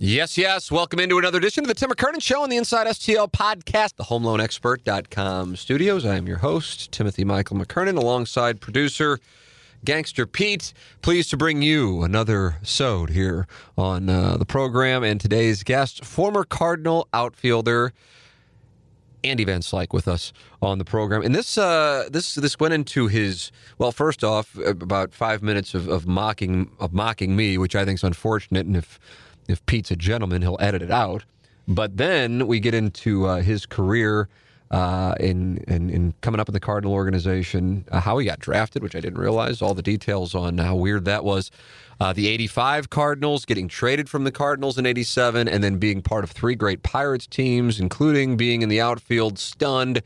Yes, yes. Welcome into another edition of the Tim McKernan Show on the Inside STL Podcast, the HomeLoanExpert.com studios. I am your host, Timothy Michael McKernan, alongside producer Gangster Pete. Pleased to bring you another sode here on the program. And today's guest, former Cardinal outfielder Andy Van Slyke, with us on the program. And this went into his, well, first off, about 5 minutes of mocking me, which I think is unfortunate, and if Pete's a gentleman, he'll edit it out. But then we get into his career in coming up in the Cardinal organization, how he got drafted, which I didn't realize, all the details on how weird that was. The 85 Cardinals, getting traded from the Cardinals in 87, and then being part of three great Pirates teams, including being in the outfield stunned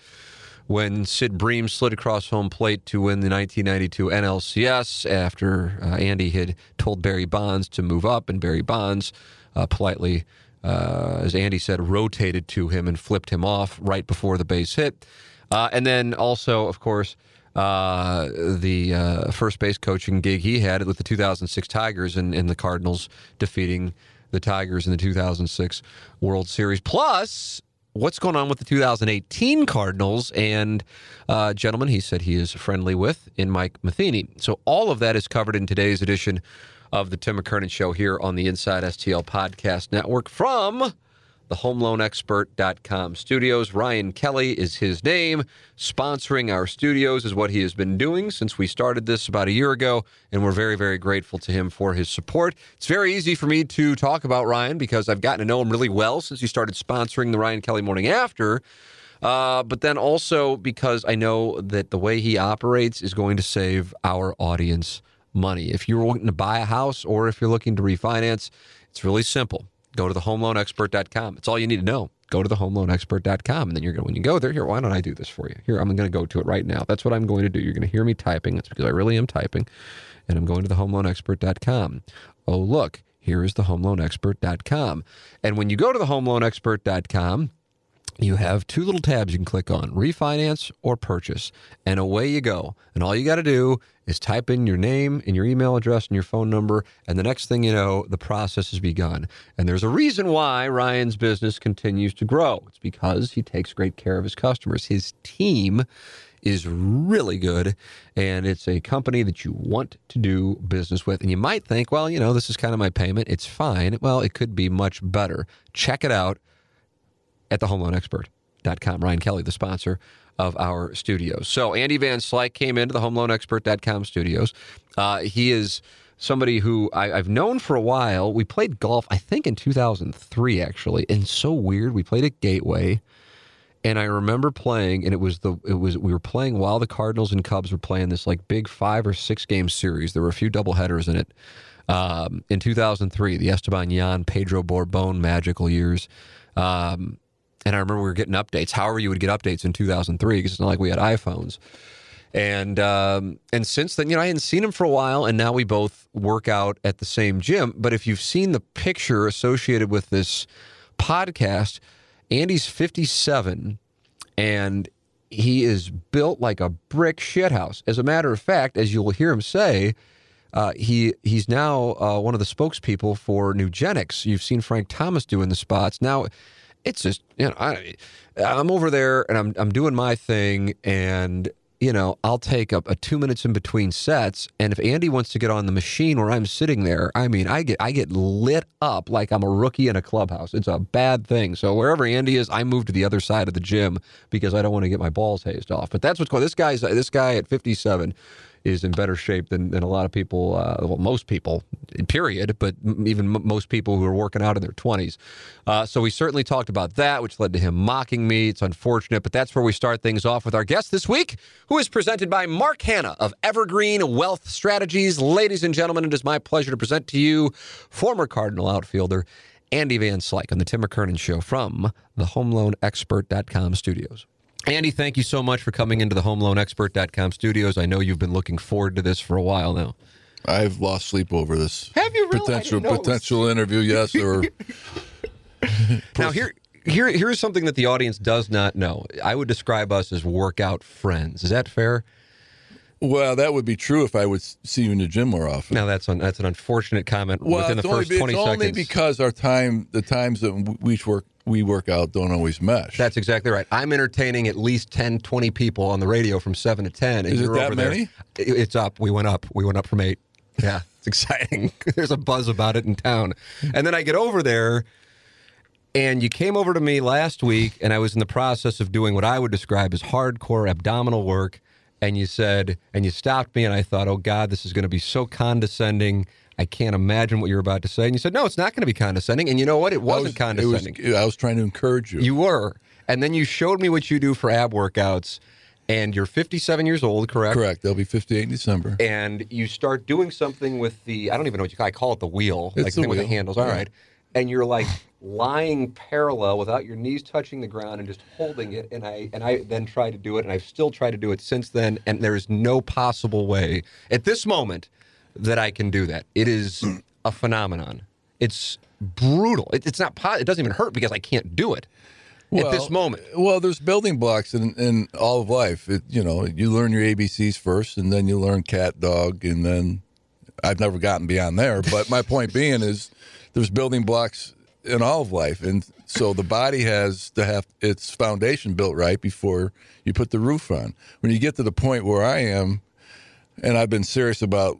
when Sid Bream slid across home plate to win the 1992 NLCS after Andy had told Barry Bonds to move up, and Barry Bonds politely, as Andy said, rotated to him and flipped him off right before the base hit. And then also, of course, the first base coaching gig he had with the 2006 Tigers and the Cardinals defeating the Tigers in the 2006 World Series. Plus, what's going on with the 2018 Cardinals and a gentleman he said he is friendly with in Mike Matheny. So all of that is covered in today's edition of the Tim McKernan Show here on the Inside STL Podcast Network from the HomeLoanExpert.com studios. Ryan Kelly is his name. Sponsoring our studios is what he has been doing since we started this about a year ago, and we're very, very grateful to him for his support. It's very easy for me to talk about Ryan because I've gotten to know him really well since he started sponsoring the Ryan Kelly Morning After, but then also because I know that the way he operates is going to save our audience money. If you're looking to buy a house or if you're looking to refinance, it's really simple. Go to the HomeLoanExpert.com. It's all you need to know. Go to the HomeLoanExpert.com, and then you're going to, when you go there, here, why don't I do this for you? Here, I'm going to go to it right now. That's what I'm going to do. You're going to hear me typing. That's because I really am typing, and I'm going to the HomeLoanExpert.com. Oh, look, here is the HomeLoanExpert.com. And when you go to the HomeLoanExpert.com, you have two little tabs you can click on, refinance or purchase, and away you go. And all you got to do is type in your name and your email address and your phone number, and the next thing you know, the process has begun. And there's a reason why Ryan's business continues to grow. It's because he takes great care of his customers. His team is really good, and it's a company that you want to do business with. And you might think, well, you know, this is kind of my payment. It's fine. Well, it could be much better. Check it out at the HomeLoanExpert.com. Ryan Kelly, the sponsor of our studios. So Andy Van Slyke came into the HomeLoanExpert.com studios. He is somebody who I've known for a while. We played golf, I think, in 2003, actually. And so weird. We played at Gateway. And I remember playing, and we were playing while the Cardinals and Cubs were playing this like big 5 or 6 game series. There were a few doubleheaders in it. In 2003, the Esteban Yan, Pedro Borbón magical years. And I remember we were getting updates, however you would get updates in 2003, because it's not like we had iPhones. And since then, you know, I hadn't seen him for a while, and now we both work out at the same gym. But if you've seen the picture associated with this podcast, Andy's 57, and he is built like a brick shithouse. As a matter of fact, as you'll hear him say, he's now one of the spokespeople for Nugenix. You've seen Frank Thomas doing the spots. Now, it's just, you know, I'm over there and I'm doing my thing, and, you know, I'll take up a 2 minutes in between sets. And if Andy wants to get on the machine where I'm sitting there, I mean, I get lit up like I'm a rookie in a clubhouse. It's a bad thing. So wherever Andy is, I move to the other side of the gym because I don't want to get my balls hazed off. But that's what's going on. This guy at 57 is in better shape than a lot of people, well, most people, period, but even most people who are working out in their 20s. So we certainly talked about that, which led to him mocking me. It's unfortunate, but that's where we start things off with our guest this week, who is presented by Mark Hanna of Evergreen Wealth Strategies. Ladies and gentlemen, it is my pleasure to present to you former Cardinal outfielder Andy Van Slyke on the Tim McKernan Show from the HomeLoanExpert.com studios. Andy, thank you so much for coming into the HomeLoanExpert.com studios. I know you've been looking forward to this for a while now. I've lost sleep over this. Have you really? Potential interview, yes. Or now, here's something that the audience does not know. I would describe us as workout friends. Is that fair? Well, that would be true if I would see you in the gym more often. Now, that's an unfortunate comment within the first 20 seconds. Well, it's only because the times that we work out don't always mesh. That's exactly right. I'm entertaining at least 10, 20 people on the radio from 7 to 10. Is it that many? It's up. We went up from 8. Yeah, it's exciting. There's a buzz about it in town. And then I get over there, and you came over to me last week, and I was in the process of doing what I would describe as hardcore abdominal work. And you said, and you stopped me, and I thought, oh, God, this is going to be so condescending. I can't imagine what you're about to say. And you said, no, it's not going to be condescending. And you know what? It wasn't condescending. I was trying to encourage you. You were. And then you showed me what you do for ab workouts. And you're 57 years old, correct? Correct. They'll be 58 in December. And you start doing something with the, I don't even know what you call it. I call it the wheel. It's like the thing wheel. With the handles. All right. And you're like lying parallel without your knees touching the ground and just holding it. And I then tried to do it, and I've still tried to do it since then. And there is no possible way at this moment that I can do that. It is a phenomenon. It's brutal. It's not. It doesn't even hurt because I can't do it at this moment. Well, there's building blocks in all of life. You learn your ABCs first, and then you learn cat, dog, and then I've never gotten beyond there. But my point being is there's building blocks in all of life, and so the body has to have its foundation built right before you put the roof on. When you get to the point where I am, and I've been serious about,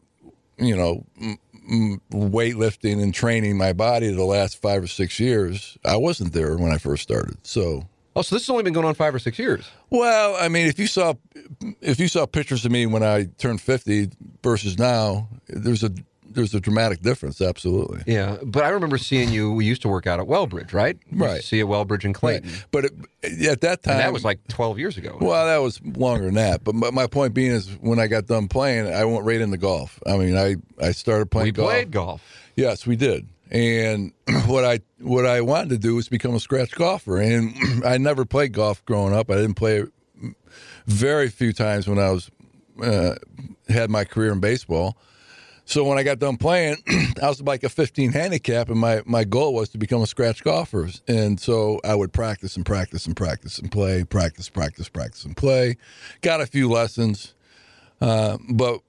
weightlifting and training my body the last 5 or 6 years, I wasn't there when I first started. So, so this has only been going on 5 or 6 years. Well, I mean, if you saw pictures of me when I turned 50 versus now, there's a dramatic difference, absolutely. Yeah, but I remember seeing you. We used to work out at Wellbridge, right? Right. See at Wellbridge and Clayton. Right. But at that time... And that was like 12 years ago. Well, that was longer than that. But my point being is when I got done playing, I went right into golf. I mean, I started playing golf. We played golf. Yes, we did. And what I wanted to do was become a scratch golfer. And I never played golf growing up. I didn't play very few times when I was had my career in baseball. So when I got done playing, I was like a 15 handicap, and my goal was to become a scratch golfer. And so I would practice and practice and practice and play, practice and play. Got a few lessons, but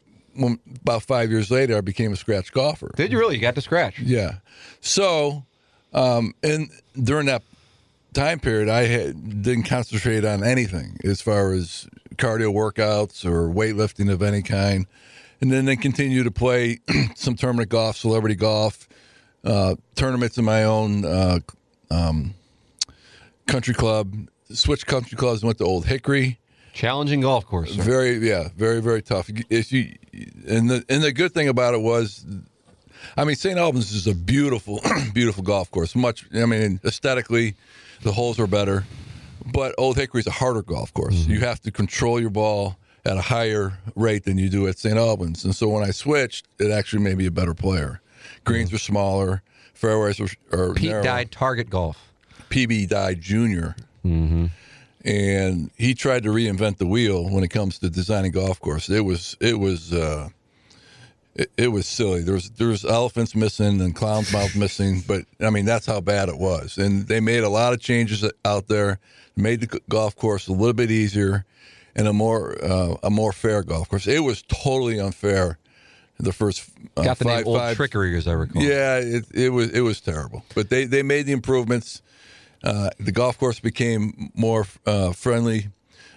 about 5 years later, I became a scratch golfer. Did you really? You got to scratch? Yeah. So, and during that time period, I didn't concentrate on anything as far as cardio workouts or weightlifting of any kind. And then they continue to play some tournament golf, celebrity golf, tournaments in my own country club. Switched country clubs, went to Old Hickory. Challenging golf course. Sir. Very, very tough. And the good thing about it was, I mean, St. Albans is a beautiful, beautiful golf course. Aesthetically, the holes are better. But Old Hickory is a harder golf course. Mm-hmm. You have to control your ball at a higher rate than you do at St. Albans. And so when I switched, it actually made me a better player. Greens were smaller. Fairways were Pete narrow. Dyed Target Golf. PB Dyed Jr. Mm-hmm. And he tried to reinvent the wheel when it comes to designing golf courses. It was silly. There was elephants missing and clown's mouth missing, but I mean that's how bad it was. And they made a lot of changes out there, made the golf course a little bit easier, and a more fair golf course. It was totally unfair. The first got the name Old Trickery, as I recall. Yeah, it was terrible. But they made the improvements. The golf course became more friendly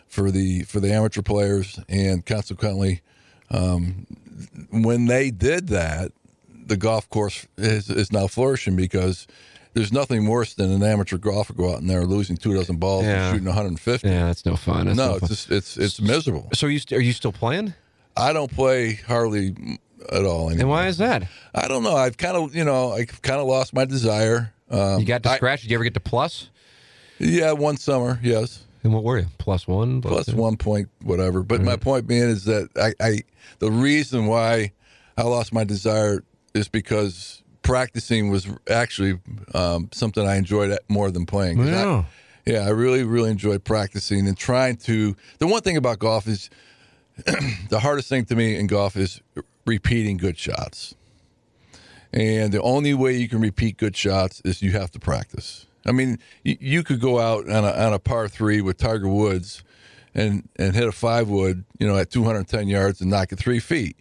for the amateur players, and consequently, when they did that, the golf course is now flourishing because there's nothing worse than an amateur golfer go out in there losing 2 dozen balls and shooting 150. Yeah, that's no fun. It's miserable. So are you still playing? I don't play hardly at all anymore. And why is that? I don't know. I've kind of lost my desire. You got to scratch. Did you ever get to plus? Yeah, one summer. Yes. And what were you? Plus one? Plus 1 point, whatever. But my point being is that the reason why I lost my desire is because practicing was actually something I enjoyed more than playing. Yeah. I really, really enjoyed practicing and trying to. The one thing about golf is the hardest thing to me in golf is repeating good shots. And the only way you can repeat good shots is you have to practice. I mean, you could go out on a par three with Tiger Woods and hit a 5-wood, you know, at 210 yards and knock it 3 feet.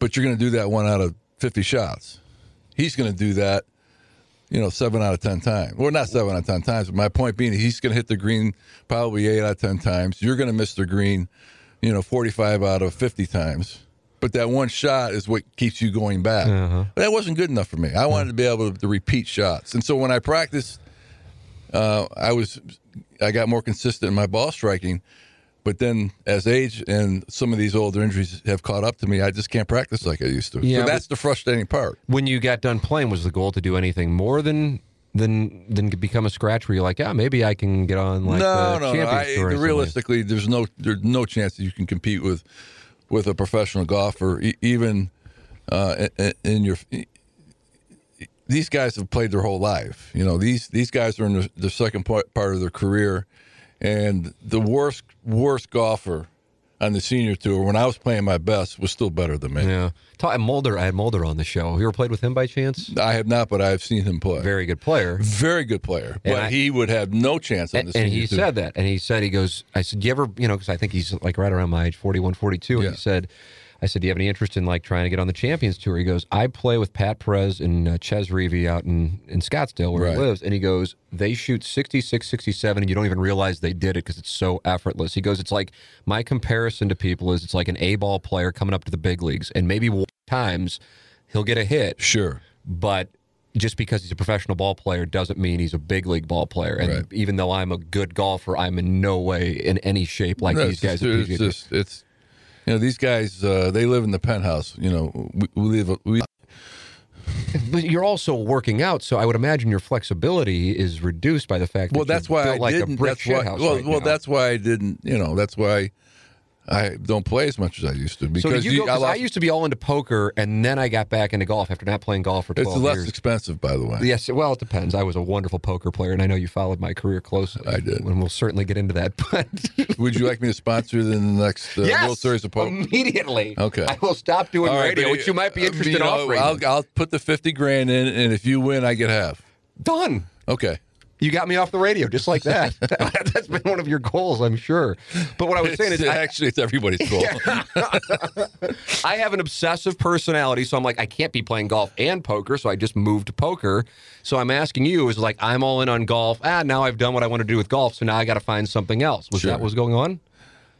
But you're going to do that one out of 50 shots. He's going to do that, you know, 7 out of 10 times. Well, not 7 out of 10 times, but my point being he's going to hit the green probably 8 out of 10 times. You're going to miss the green, you know, 45 out of 50 times. But that one shot is what keeps you going back. Uh-huh. But that wasn't good enough for me. I wanted to be able to repeat shots. And so when I practiced, I got more consistent in my ball striking. But then as age and some of these older injuries have caught up to me, I just can't practice like I used to. Yeah, so that's the frustrating part. When you got done playing, was the goal to do anything more than become a scratch where you're like, yeah, maybe I can get on like the Champions Tour? Realistically, there's no chance that you can compete with a professional golfer, even in your... These guys have played their whole life. You know, these guys are in the second part of their career, and the worst golfer on the senior tour, when I was playing my best, was still better than me. Yeah. I had Mulder on the show. Have you ever played with him by chance? I have not, but I have seen him play. Very good player. Very good player. But he would have no chance on the senior tour. And he said that. And he said, he goes, I said, do you ever, you know, because I think he's like right around my age, 41, 42. Yeah. And he said, I said, do you have any interest in like trying to get on the Champions Tour? He goes, I play with Pat Perez and Ches Reavie out in Scottsdale where he lives. And he goes, they shoot 66, 67, and you don't even realize they did it because it's so effortless. He goes, it's like my comparison to people is it's like an A-ball player coming up to the big leagues. And maybe one times he'll get a hit. Sure. But just because he's a professional ball player doesn't mean he's a big league ball player. And even though I'm a good golfer, I'm in no way in any shape like these guys. It's you know, these guys, they live in the penthouse. You know, we live. But you're also working out, so I would imagine your flexibility is reduced by the fact that you're built like a brick shithouse. Well, that's why I didn't, you know, that's why I don't play as much as I used to. Because I used to be all into poker, and then I got back into golf after not playing golf for 12 years. It's less expensive, by the way. Yes, well, it depends. I was a wonderful poker player, and I know you followed my career closely. I did. And we'll certainly get into that. But would you like me to sponsor the next World Series of Poker? Immediately. Okay. I will stop doing radio, which you might be interested in offering. I'll put the $50,000 in, and if you win, I get half. Done. Okay. You got me off the radio just like that. That's been one of your goals, I'm sure. But what I was saying is... Actually, it's everybody's goal. I have an obsessive personality, so I'm like, I can't be playing golf and poker, so I just moved to poker. So I'm asking you, is like, I'm all in on golf. Now I've done what I want to do with golf, so now I got to find something else. Was that what was going on?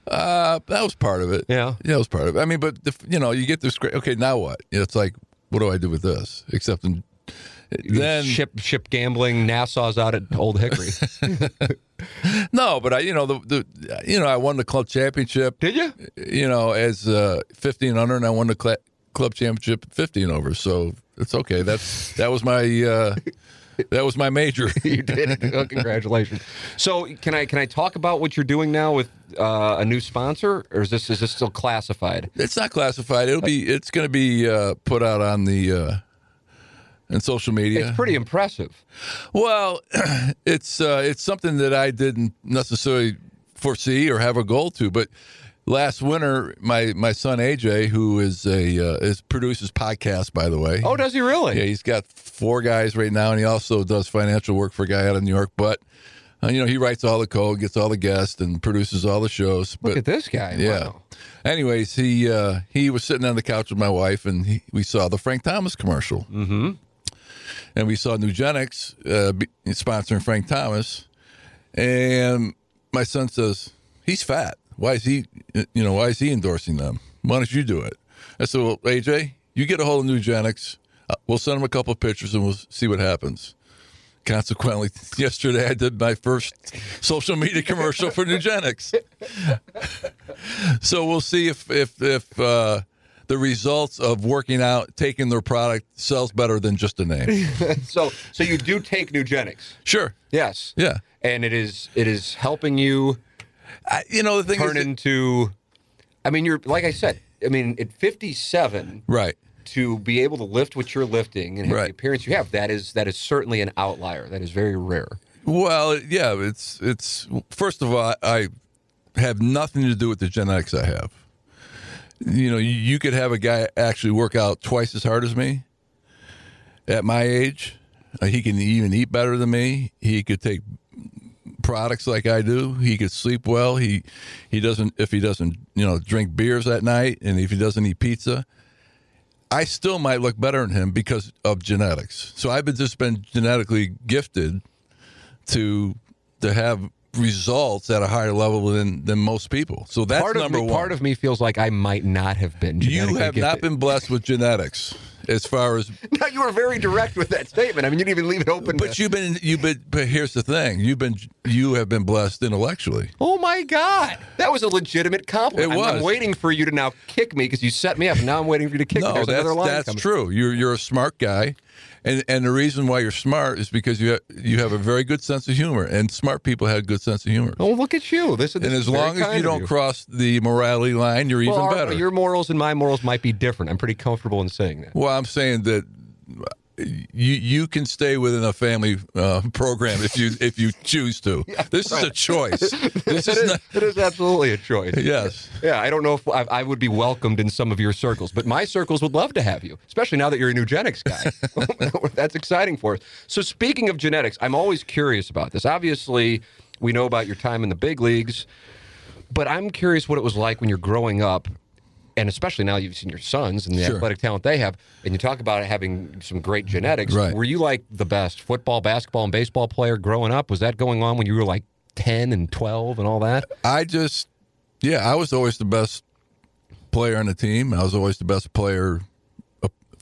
That was part of it. Yeah, that was part of it. I mean, but, you know, you get this... Okay, now what? It's like, what do I do with this? Except... Then ship gambling. Nassau's out at Old Hickory. No, but I, you know, I won the club championship. Did you? You know, as 50 and under, and I won the club championship 50 and over. So it's okay. That was my major. You did. Well, congratulations. So can I talk about what you're doing now with a new sponsor, or is this still classified? It's not classified. It's going to be put out on the. And social media. It's pretty impressive. Well, it's something that I didn't necessarily foresee or have a goal to. But last winter, my son AJ, who is produces podcasts, by the way. Oh, does he really? Yeah, he's got 4 guys right now, and he also does financial work for a guy out of New York. But you know, he writes all the code, gets all the guests, and produces all the shows. Look at this guy! Yeah. Wow. Anyways, he was sitting on the couch with my wife, and we saw the Frank Thomas commercial. Mm-hmm. And we saw Nugenix sponsoring Frank Thomas. And my son says, he's fat. Why is he endorsing them? Why don't you do it? I said, well, AJ, you get a hold of Nugenix. We'll send him a couple of pictures and we'll see what happens. Consequently, yesterday I did my first social media commercial for Nugenix. So we'll see if the results of working out, taking their product, sells better than just a name. So you do take Nugenix. Sure. Yes. Yeah. And it is helping you. You know, the thing turn is, into. I mean, you're like I said. I mean, at 57. Right. to be able to lift what you're lifting and have the appearance you have, that is certainly an outlier. That is very rare. Well, yeah, it's first of all, I have nothing to do with the genetics I have. You know, you could have a guy actually work out twice as hard as me at my age. He can even eat better than me. He could take products like I do. He could sleep well. He doesn't, if he doesn't, you know, drink beers at night, and if he doesn't eat pizza, I still might look better than him because of genetics. So I've been genetically gifted to have results at a higher level than most people. So that's number one. Part of me feels like I might not have been genetically gifted. You have not been blessed with genetics as far as... No, you were very direct with that statement. I mean, you didn't even leave it open. But but here's the thing. You have been blessed intellectually. Oh my God. That was a legitimate compliment. It was. I'm waiting for you to now kick me because you set me up. Now I'm waiting for you to kick me. That's true. You're a smart guy. And the reason why you're smart is because you have a very good sense of humor, and smart people have a good sense of humor. Oh, look at you! This and as long as you don't cross the morality line, you're even better. Your morals and my morals might be different. I'm pretty comfortable in saying that. Well, I'm saying that you can stay within a family program if you choose to. Yeah, this is a choice. It is absolutely a choice. Yes. Yeah, I don't know if I would be welcomed in some of your circles, but my circles would love to have you, especially now that you're a Nugenix guy. That's exciting for us. So speaking of genetics, I'm always curious about this. Obviously, we know about your time in the big leagues, but I'm curious what it was like when you're growing up. And especially now you've seen your sons and the athletic talent they have, and you talk about having some great genetics. Right. Were you like the best football, basketball, and baseball player growing up? Was that going on when you were like 10 and 12 and all that? I was always the best player on the team. I was always the best player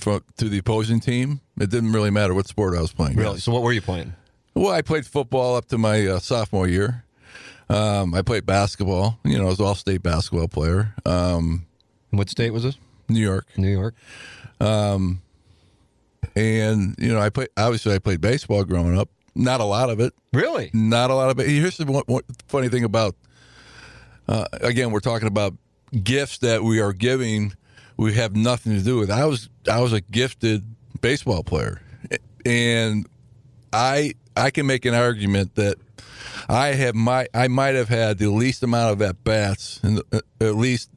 to the opposing team. It didn't really matter what sport I was playing. Really? So what were you playing? Well, I played football up to my sophomore year. I played basketball. You know, I was an all-state basketball player. What state was this? New York. New York. And, you know, I played baseball growing up. Not a lot of it. Really? Not a lot of it. Here's the one funny thing about, again, we're talking about gifts that we are giving. We have nothing to do with. I was a gifted baseball player. And I can make an argument that I might have had the least amount of at-bats, and at least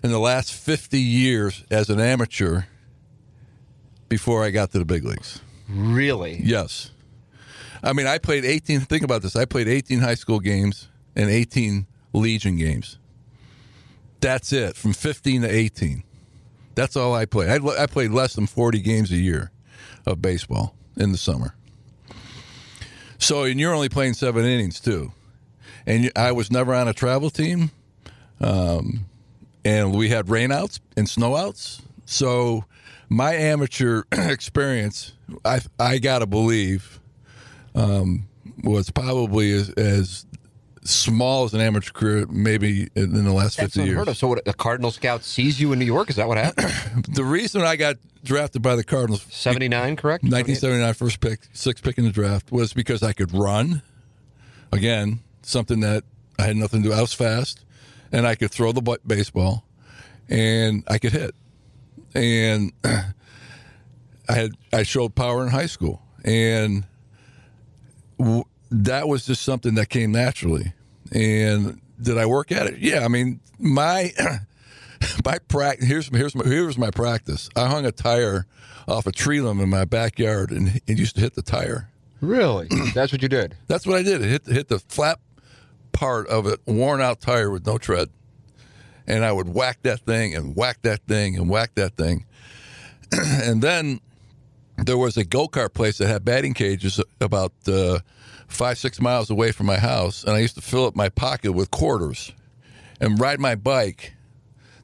in the last 50 years as an amateur before I got to the big leagues. Really? Yes. I mean, I played 18, think about this, I played 18 high school games and 18 Legion games. That's it, from 15 to 18. That's all I played. I played less than 40 games a year of baseball in the summer. So, and you're only playing 7 innings, too. And I was never on a travel team. And we had rainouts and snowouts. So my amateur experience, I got to believe, was probably as small as an amateur career maybe in the last 50 years. That's unheard of. So a Cardinal scout sees you in New York? Is that what happened? The reason I got drafted by the Cardinals. 79, correct? 1979, first pick, 6th pick in the draft, was because I could run. Again, something that I had nothing to do. I was fast. And I could throw the baseball, and I could hit. And I showed power in high school. And that was just something that came naturally. And did I work at it? Yeah, I mean, my practice, here's my practice. I hung a tire off a tree limb in my backyard and used to hit the tire. Really? That's what you did? That's what I did. Hit the flat part of it, worn out tire with no tread, and I would whack that thing and whack that thing and whack that thing. And then there was a go-kart place that had batting cages about 5-6 miles away from my house, and I used to fill up my pocket with quarters and ride my bike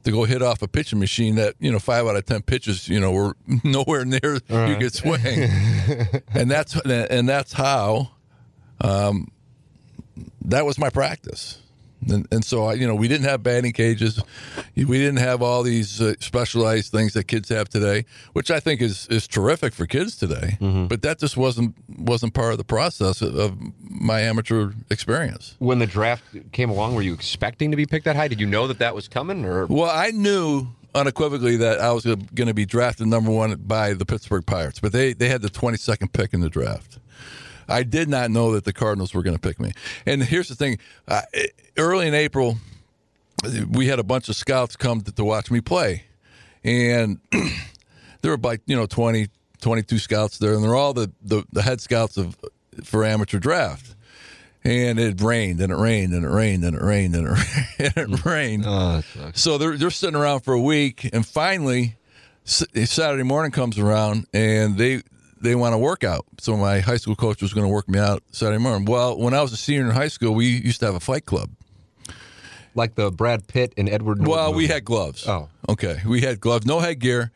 to go hit off a pitching machine that, you know, 5 out of 10 pitches, you know, were nowhere near you could swing. and that's how that was my practice. And so, we didn't have batting cages. We didn't have all these specialized things that kids have today, which I think is terrific for kids today. Mm-hmm. But that just wasn't part of the process of my amateur experience. When the draft came along, were you expecting to be picked that high? Did you know that was coming? Or? Well, I knew unequivocally that I was going to be drafted number one by the Pittsburgh Pirates, but they had the 22nd pick in the draft. I did not know that the Cardinals were going to pick me. And here's the thing. Early in April, we had a bunch of scouts come to watch me play. And there were about, 20, 22 scouts there, and they're all the head scouts for amateur draft. And it rained, and it rained, and it rained, and it rained, and it rained. Oh, that sucks. So they're sitting around for a week, and finally Saturday morning comes around, and they want a workout. So my high school coach was going to work me out Saturday morning. Well, when I was a senior in high school, we used to have a fight club. Like the Brad Pitt and Edward Norton. Well, we had gloves. Oh. Okay. We had gloves, no headgear.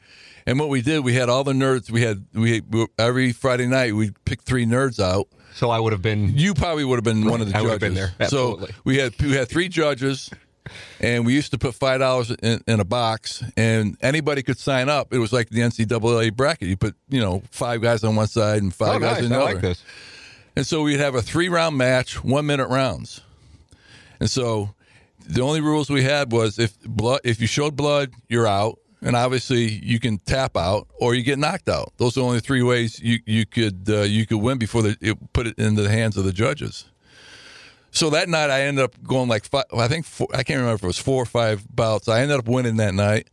And what we did, we had all the nerds. We every Friday night, we'd pick three nerds out. So I would have been. You probably would have been one of the judges. I would have been there. Absolutely. So we had three judges, and we used to put $5 in a box, and anybody could sign up. It was like the NCAA bracket. You put, five guys on one side and five guys on the other. I like this. And so we'd have a 3-round match, 1-minute rounds. And so the only rules we had was if you showed blood, you're out, and obviously you can tap out or you get knocked out. Those are only three ways you could win before they put it into the hands of the judges. So that night I ended up going like four, I can't remember if it was 4 or 5 bouts. I ended up winning that night.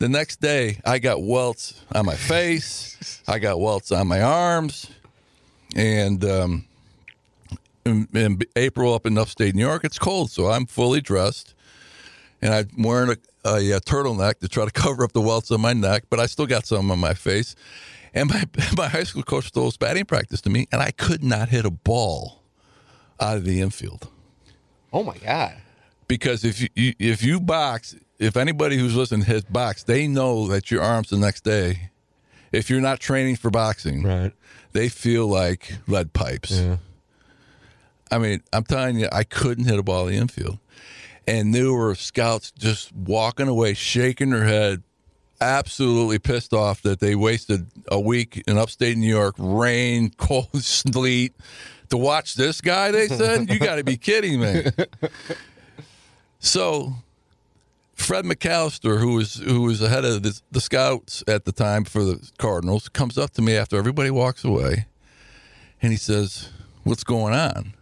The next day I got welts on my face, I got welts on my arms, and in April up in upstate New York, it's cold, so I'm fully dressed, and I'm wearing a turtleneck to try to cover up the welts on my neck, but I still got some on my face. And my high school coach stole his batting practice to me, and I could not hit a ball out of the infield. Oh my God! Because if you box, if anybody who's listening has boxed, they know that your arms the next day, if you're not training for boxing, right, they feel like lead pipes. Yeah. I mean, I'm telling you, I couldn't hit a ball in the infield. And there were scouts just walking away, shaking their head, absolutely pissed off that they wasted a week in upstate New York, rain, cold, sleet, to watch this guy, they said? You got to be kidding me. So Fred McAllister, who was the head of the scouts at the time for the Cardinals, comes up to me after everybody walks away, and he says, "What's going on?"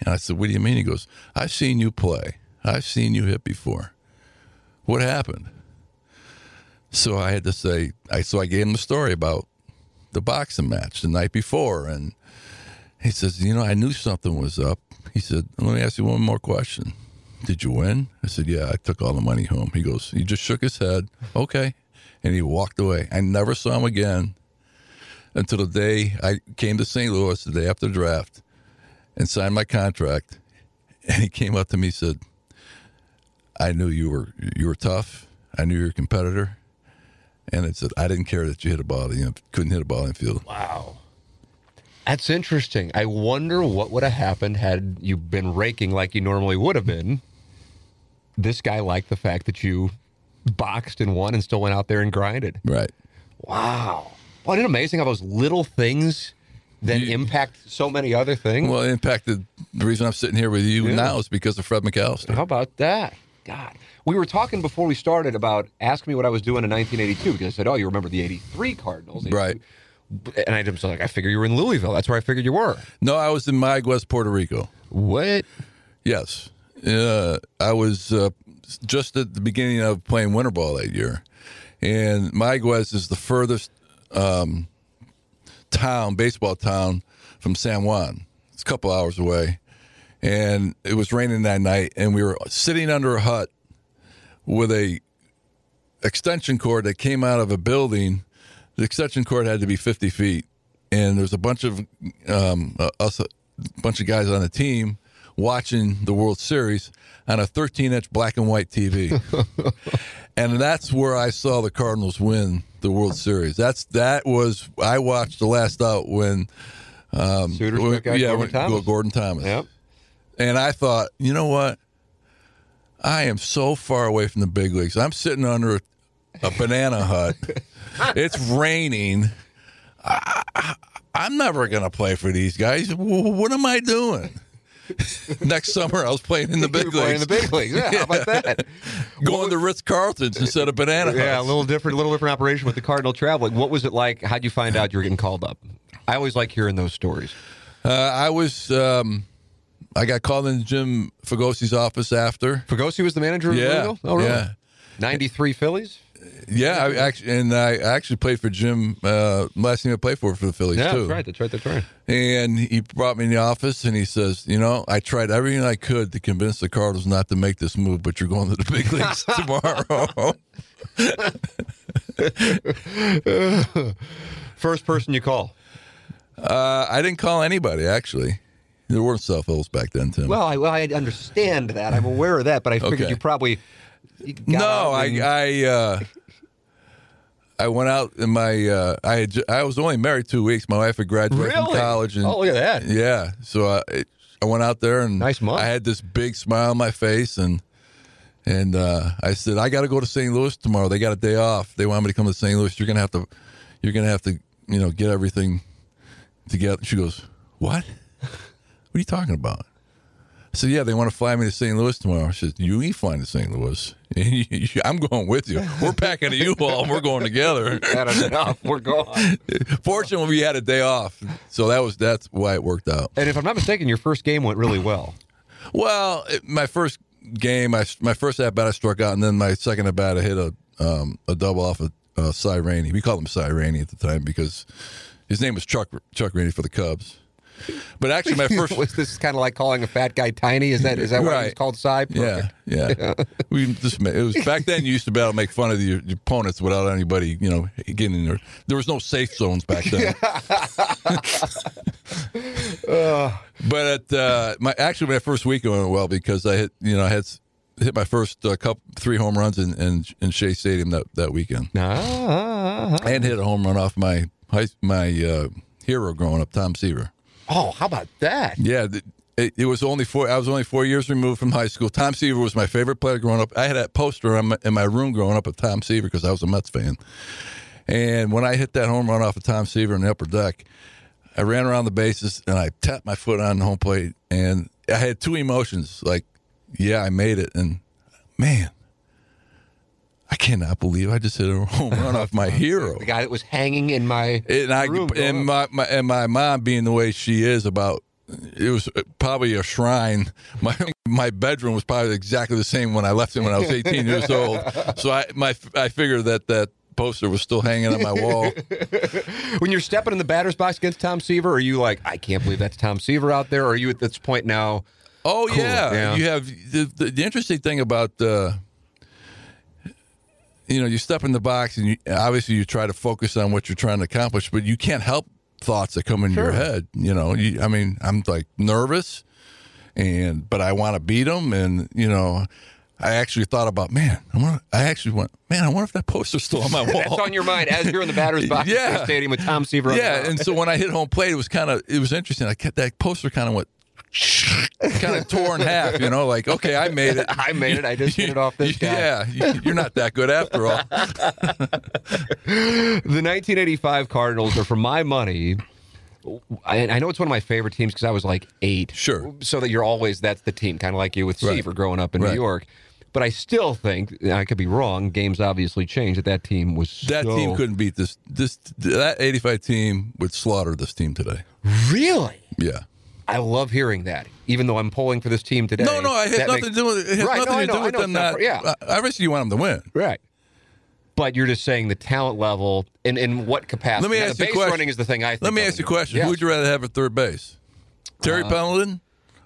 And I said, "What do you mean?" He goes, "I've seen you play. I've seen you hit before. What happened?" So I had to say, I gave him the story about the boxing match the night before. And he says, "I knew something was up." He said, "Let me ask you one more question. Did you win?" I said, "Yeah, I took all the money home." He goes, he just shook his head. Okay. And he walked away. I never saw him again until the day I came to St. Louis, the day after the draft, and signed my contract. And he came up to me and said, "I knew you were tough. I knew you were a competitor." And it said, "I didn't care that you hit a ball. Couldn't hit a ball in the field." Wow. That's interesting. I wonder what would have happened had you been raking like you normally would have been. This guy liked the fact that you boxed and won and still went out there and grinded. Right. Wow. Well, isn't it amazing how those little things that impact so many other things? Well, it impacted the reason I'm sitting here with you now is because of Fred McAllister. How about that? God. We were talking before we started about ask me what I was doing in 1982, because I said, "Oh, you remember the 83 Cardinals." 82. Right. And I was like, I figure you were in Louisville. That's where I figured you were. No, I was in Mayagüez, Puerto Rico. What? Yes. I was just at the beginning of playing winter ball that year. And Mayagüez is the furthest baseball town from San Juan. It's a couple hours away. And it was raining that night, and we were sitting under a hut with a extension cord that came out of a building. The extension cord had to be 50 feet, and there's a bunch of guys on the team watching the World Series on a 13-inch black and white TV, and that's where I saw the Cardinals win the World Series. I watched the last out when Gordon Thomas. Yep. And I thought, you know what? I am so far away from the big leagues. I'm sitting under a banana hut. It's raining. I'm never going to play for these guys. What am I doing? Next summer I was playing in the big leagues. You were playing in the big leagues. Yeah, how about that? Going to Ritz-Carlton's instead of Banana House. Yeah, a little different operation with the Cardinal traveling. What was it like? How'd you find out you were getting called up? I always like hearing those stories. I got called in Jim Fugosi's office after. Fugosi was the manager of the Royals? Yeah. 93 Phillies? Yeah, I actually played for Jim. Last thing I played for the Phillies, too. That's right. And he brought me in the office, and he says, you know, I tried everything I could to convince the Cardinals not to make this move, but you're going to the big leagues tomorrow. First person you call? I didn't call anybody, actually. There weren't cell phones back then, Tim. Well, I understand that. I'm aware of that, but I figured you probably... I went out in my I was only married 2 weeks. My wife had graduated from college. And, oh, look at that! Yeah, so I went out there and nice month. I had this big smile on my face and I said, I got to go to St. Louis tomorrow. They got a day off. They want me to come to St. Louis. You're gonna have to get everything together. She goes, what? What are you talking about? So yeah, they want to fly me to St. Louis tomorrow. She says, you ain't flying to St. Louis. I'm going with you. We're packing a U-Haul and we're going together. That's enough. We're gone. Fortunately, we had a day off, so that's why it worked out. And if I'm not mistaken, your first game went really well. Well, my first game, my first at bat, I struck out, and then my second at bat, I hit a double off of Cy Rainey. We called him Cy Rainey at the time because his name was Chuck Rainey for the Cubs. But actually, my first this is kind of like calling a fat guy tiny. Is that what it's called? Cy? Perfect. Yeah. It was back then. You used to be able to make fun of your opponents without anybody, getting in there. There was no safe zones back then. But my first week went well because I hit hit my first three home runs in Shea Stadium that weekend. And hit a home run off my hero growing up, Tom Seaver. Oh, how about that? Yeah, it was I was only 4 years removed from high school. Tom Seaver was my favorite player growing up. I had that poster in my room growing up of Tom Seaver because I was a Mets fan. And when I hit that home run off of Tom Seaver in the upper deck, I ran around the bases and I tapped my foot on the home plate. And I had two emotions, like, yeah, I made it. And, man, I cannot believe I just hit a home run off my hero. The guy that was hanging in my room. And my mom being the way she is about, it was probably a shrine. My bedroom was probably exactly the same when I left it when I was 18 years old. So I figured that poster was still hanging on my wall. When you're stepping in the batter's box against Tom Seaver, are you like, I can't believe that's Tom Seaver out there? Or are you at this point now? Oh, cool, yeah. You have the interesting thing about... you step in the box, and obviously you try to focus on what you're trying to accomplish, but you can't help thoughts that come in your head. I'm like nervous, but I want to beat him, and I actually thought about, I wonder if that poster's still on my wall. That's on your mind as you're in the batter's box at the stadium with Tom Seaver. Yeah, and so when I hit home plate, it was interesting. I kept that poster kind of tore in half, like, okay, I made it. I made it. I just hit it off this guy. Yeah, you're not that good after all. The 1985 Cardinals are, for my money, I know it's one of my favorite teams because I was like 8. Sure. So that that's the team, kind of like you with Seaver growing up in New York. But I still think, I could be wrong, games obviously changed, that that team was that so... team couldn't beat this. That 85 team would slaughter this team today. Really? Yeah. I love hearing that, even though I'm polling for this team today. No, it has nothing to do with them. Obviously, you want them to win. Right. But you're just saying the talent level and in what capacity. Let me ask you a question. Base running is the thing I think. Let me ask you a question. Yes. Who would you rather have at third base? Terry Pendleton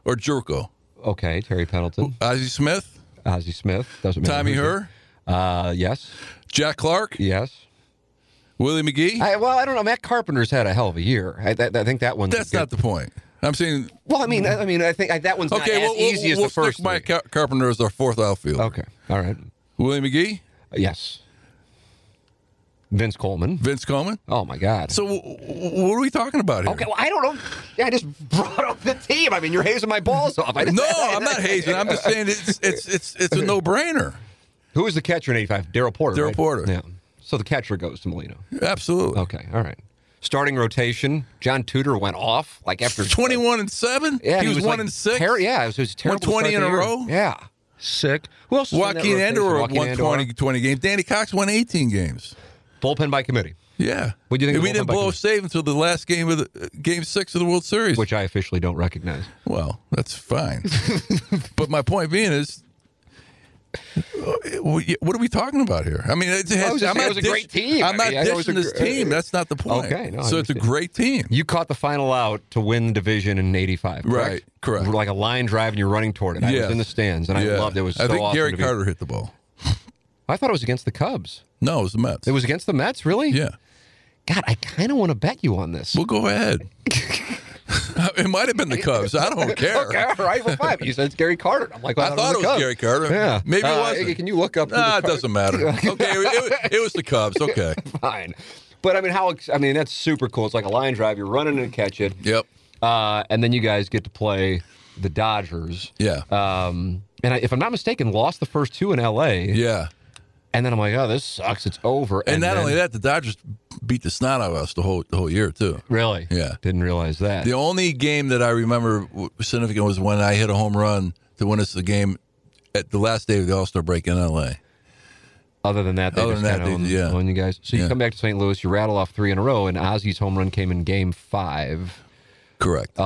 or Jerko? Okay, Terry Pendleton. Ozzie Smith. Doesn't matter. Tommy Herr? Yes. Jack Clark? Yes. Willie McGee? I don't know. Matt Carpenter's had a hell of a year. I think that one's That's not the point. I'm saying... Well, I mean, I think that one's easy as the first one. We'll stick Mike Carpenter as our fourth outfielder. Okay. All right. Willie McGee? Yes. Vince Coleman? Oh, my God. So what are we talking about here? Okay, well, I don't know. I just brought up the team. I mean, you're hazing my balls off. I'm not hazing. I'm just saying it's a no-brainer. Who was the catcher in 85? Darryl Porter, Darryl Porter. Yeah. So the catcher goes to Molino. Absolutely. Okay. All right. Starting rotation, John Tudor went off like after 21 and 7. Yeah, he was 1 and 6. Yeah, it was terrible. 120 in a row. Yeah, sick. Who else? Joaquin Andor won 20 games. Danny Cox won 18 games. Bullpen by committee. Yeah. What do you think? We didn't blow a save until the last game of the Game 6 of the World Series, which I officially don't recognize. Well, that's fine. But my point being is, what are we talking about here? I mean, it was a great team. I'm not dishing this team. That's not the point. Okay, no, so it's a great team. You caught the final out to win the division in '85, right? Correct. Like a line drive, and you're running toward it. I was in the stands, and I loved it. It was so awesome. I think Gary Carter hit the ball. I thought it was against the Cubs. No, it was the Mets. It was against the Mets, really? Yeah. God, I kind of want to bet you on this. Well, go ahead. It might have been the Cubs. I don't care. Okay, all right. Well, fine. You said it's Gary Carter. I'm like, well, I thought it was Cubs. Gary Carter. Yeah. Maybe it wasn't. Can you look up? Nah, it doesn't matter. Okay, it was the Cubs. Okay. Fine. But, I mean, that's super cool. It's like a line drive. You're running and catch it. Yep. And then you guys get to play the Dodgers. Yeah. And if I'm not mistaken, lost the first two in L.A. Yeah. And then I'm like, oh, this sucks. It's over. And not only that, the Dodgers beat the snot out of us the whole year, too. Really? Yeah. Didn't realize that. The only game that I remember significant was when I hit a home run to win us the game at the last day of the All-Star break in L.A. Other than that, they own you guys. So you come back to St. Louis, you rattle off 3 in a row, and Ozzy's home run came in Game 5. Correct.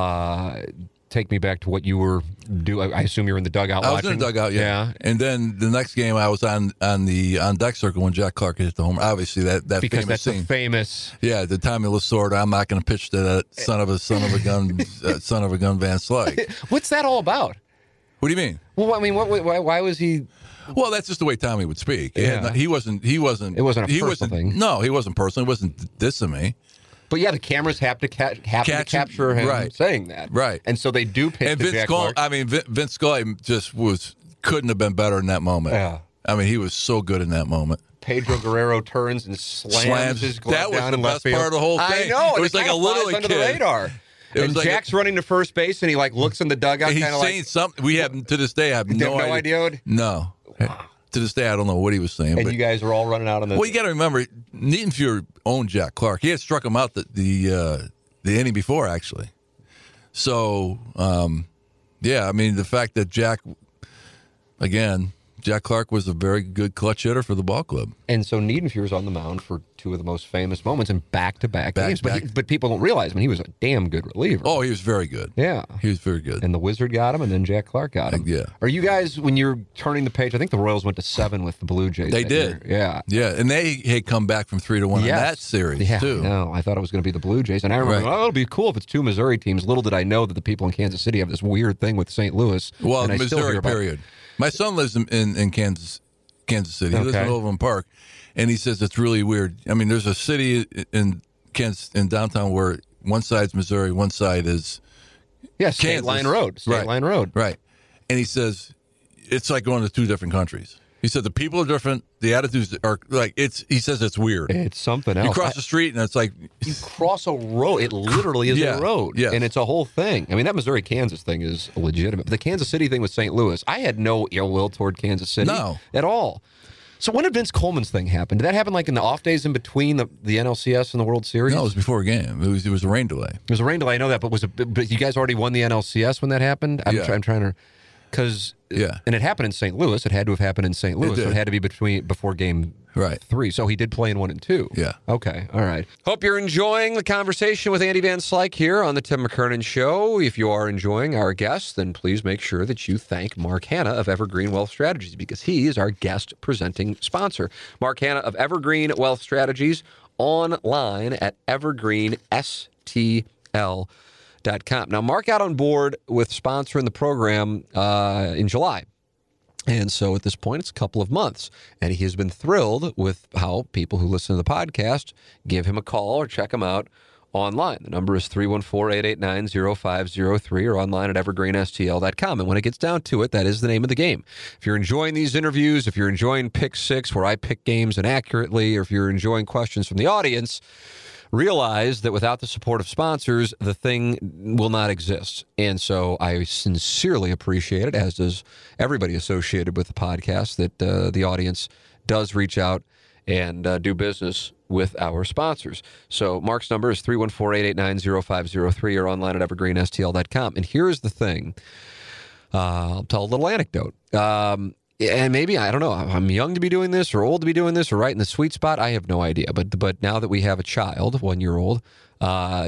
Take me back to what you were doing. I assume you were in the dugout watching. I was in the dugout, yeah. And then the next game I was on the on-deck circle when Jack Clark hit the home run. Obviously, that because famous scene. Because that's famous. Yeah, the Tommy Lasorda, I'm not going to pitch to that son of a gun Van Slyke. What's that all about? What do you mean? Well, I mean, why was he... Well, that's just the way Tommy would speak. Yeah. He wasn't... It wasn't a personal thing. No, he wasn't personal. He wasn't dissing me. But yeah, the cameras have to capture him saying that, right? And so they do pitch. And Vince Scully just couldn't have been better in that moment. Yeah, I mean, he was so good in that moment. Pedro Guerrero turns and slams his glove down. That was the best part of the whole thing. I know it was like a little kid under the radar. And Jack's running to first base, and he looks in the dugout. He's saying something. We have to this day. I have no idea. No. Wow. To this day, I don't know what he was saying. And you guys were all running out on the... Well, you got to remember, Niedenfuhrer owned Jack Clark. He had struck him out the inning before, actually. So, the fact that Jack Clark was a very good clutch hitter for the ball club. And so Niedenfuhrer's on the mound for two of the most famous moments in back-to-back games. But people don't realize, he was a damn good reliever. Oh, he was very good. Yeah. He was very good. And the Wizard got him, and then Jack Clark got him. Yeah. Are you guys, when you're turning the page, I think the Royals went to 7 with the Blue Jays. They did. Year. Yeah. Yeah, and they had come back from 3-1 in that series, too. No, I thought it was going to be the Blue Jays. And I remember, it'll be cool if it's two Missouri teams. Little did I know that the people in Kansas City have this weird thing with St. Louis. Well, and Missouri, period. My son lives in Kansas City. He lives in Overland Park, and he says it's really weird. I mean, there's a city in Kansas, in downtown, where one side's Missouri, one side is Kansas. State Line Road. Right. And he says it's like going to two different countries. He said the people are different. The attitudes are he says it's weird. It's something else. You cross the street, and it's like... You cross a road. It literally is a road. Yeah. And it's a whole thing. I mean, that Missouri-Kansas thing is legitimate. But the Kansas City thing with St. Louis, I had no ill will toward Kansas City at all. So when did Vince Coleman's thing happen? Did that happen in the off days in between the NLCS and the World Series? No, it was before a game. It was a rain delay. It was a rain delay. I know that, but you guys already won the NLCS when that happened? I'm trying to... Because and it happened in St. Louis. It had to have happened in St. Louis. It had to be before Game 3. So he did play in 1 and 2. Yeah. Okay. All right. Hope you're enjoying the conversation with Andy Van Slyke here on the Tim McKernan Show. If you are enjoying our guest, then please make sure that you thank Mark Hanna of Evergreen Wealth Strategies, because he is our guest presenting sponsor. Mark Hanna of Evergreen Wealth Strategies, online at evergreenstl.com. Now, Mark got on board with sponsoring the program in July. And so at this point, it's a couple of months. And he has been thrilled with how people who listen to the podcast give him a call or check him out online. The number is 314-889-0503 or online at evergreenstl.com. And when it gets down to it, that is the name of the game. If you're enjoying these interviews, if you're enjoying Pick 6, where I pick games inaccurately, or if you're enjoying questions from the audience... Realize that without the support of sponsors, the thing will not exist. And so I sincerely appreciate it, as does everybody associated with the podcast, that the audience does reach out and do business with our sponsors. So Mark's number is 314-889-0503 or online at evergreenstl.com. And here's the thing. I'll tell a little anecdote. And maybe, I don't know, I'm young to be doing this or old to be doing this or right in the sweet spot. I have no idea. But now that we have a child, 1-year-old,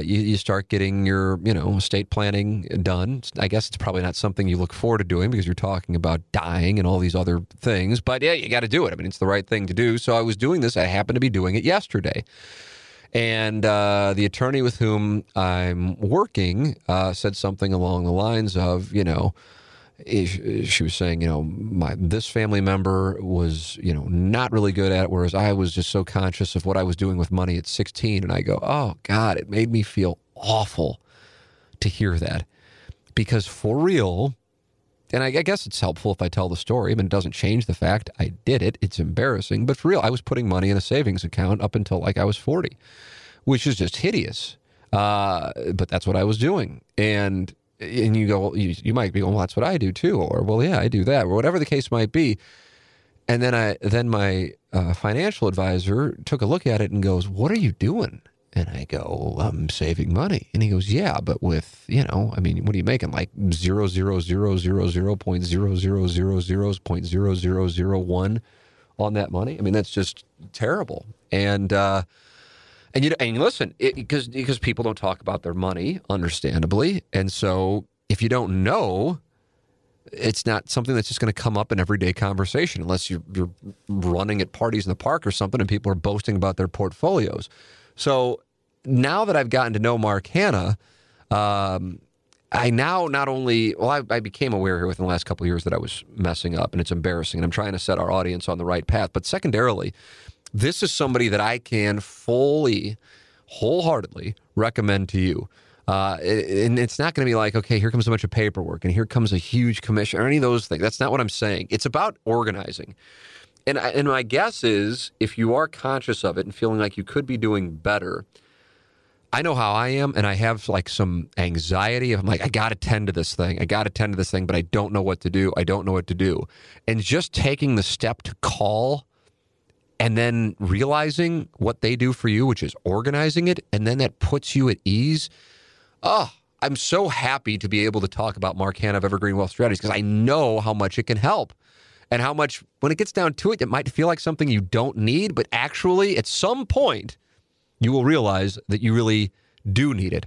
you start getting your, estate planning done. I guess it's probably not something you look forward to doing because you're talking about dying and all these other things. But yeah, you got to do it. I mean, it's the right thing to do. So I was doing this. I happened to be doing it yesterday. And the attorney with whom I'm working said something along the lines of, she was saying, this family member was, not really good at it, whereas I was just so conscious of what I was doing with money at 16. And I go, oh, God, it made me feel awful to hear that. Because for real, and I guess it's helpful if I tell the story, but it doesn't change the fact I did it. It's embarrassing. But for real, I was putting money in a savings account up until like I was 40, which is just hideous. But that's what I was doing. And you go, well, you might be going, well, that's what I do too. Or, well, yeah, I do that, or whatever the case might be. And then my financial advisor took a look at it and goes, what are you doing? And I go, I'm saving money. And he goes, yeah, but with, what are you making? Like 0.000000.0001 on that money? I mean, that's just terrible. And listen, because people don't talk about their money, understandably. And so if you don't know, it's not something that's just going to come up in everyday conversation unless you're running at parties in the park or something and people are boasting about their portfolios. So now that I've gotten to know Mark Hanna, I now not only, I became aware here within the last couple of years that I was messing up and it's embarrassing and I'm trying to set our audience on the right path. But secondarily, this is somebody that I can fully, wholeheartedly recommend to you. And it's not going to be like, okay, here comes a bunch of paperwork and here comes a huge commission or any of those things. That's not what I'm saying. It's about organizing. And my guess is if you are conscious of it and feeling like you could be doing better, I know how I am, and I have like some anxiety. I'm like, I got to tend to this thing. I got to tend to this thing, but I don't know what to do. I don't know what to do. And just taking the step to call and then realizing what they do for you, which is organizing it, and then that puts you at ease. Oh, I'm so happy to be able to talk about Mark Hanna of Evergreen Wealth Strategies because I know how much it can help and how much, when it gets down to it, it might feel like something you don't need, but actually at some point you will realize that you really do need it.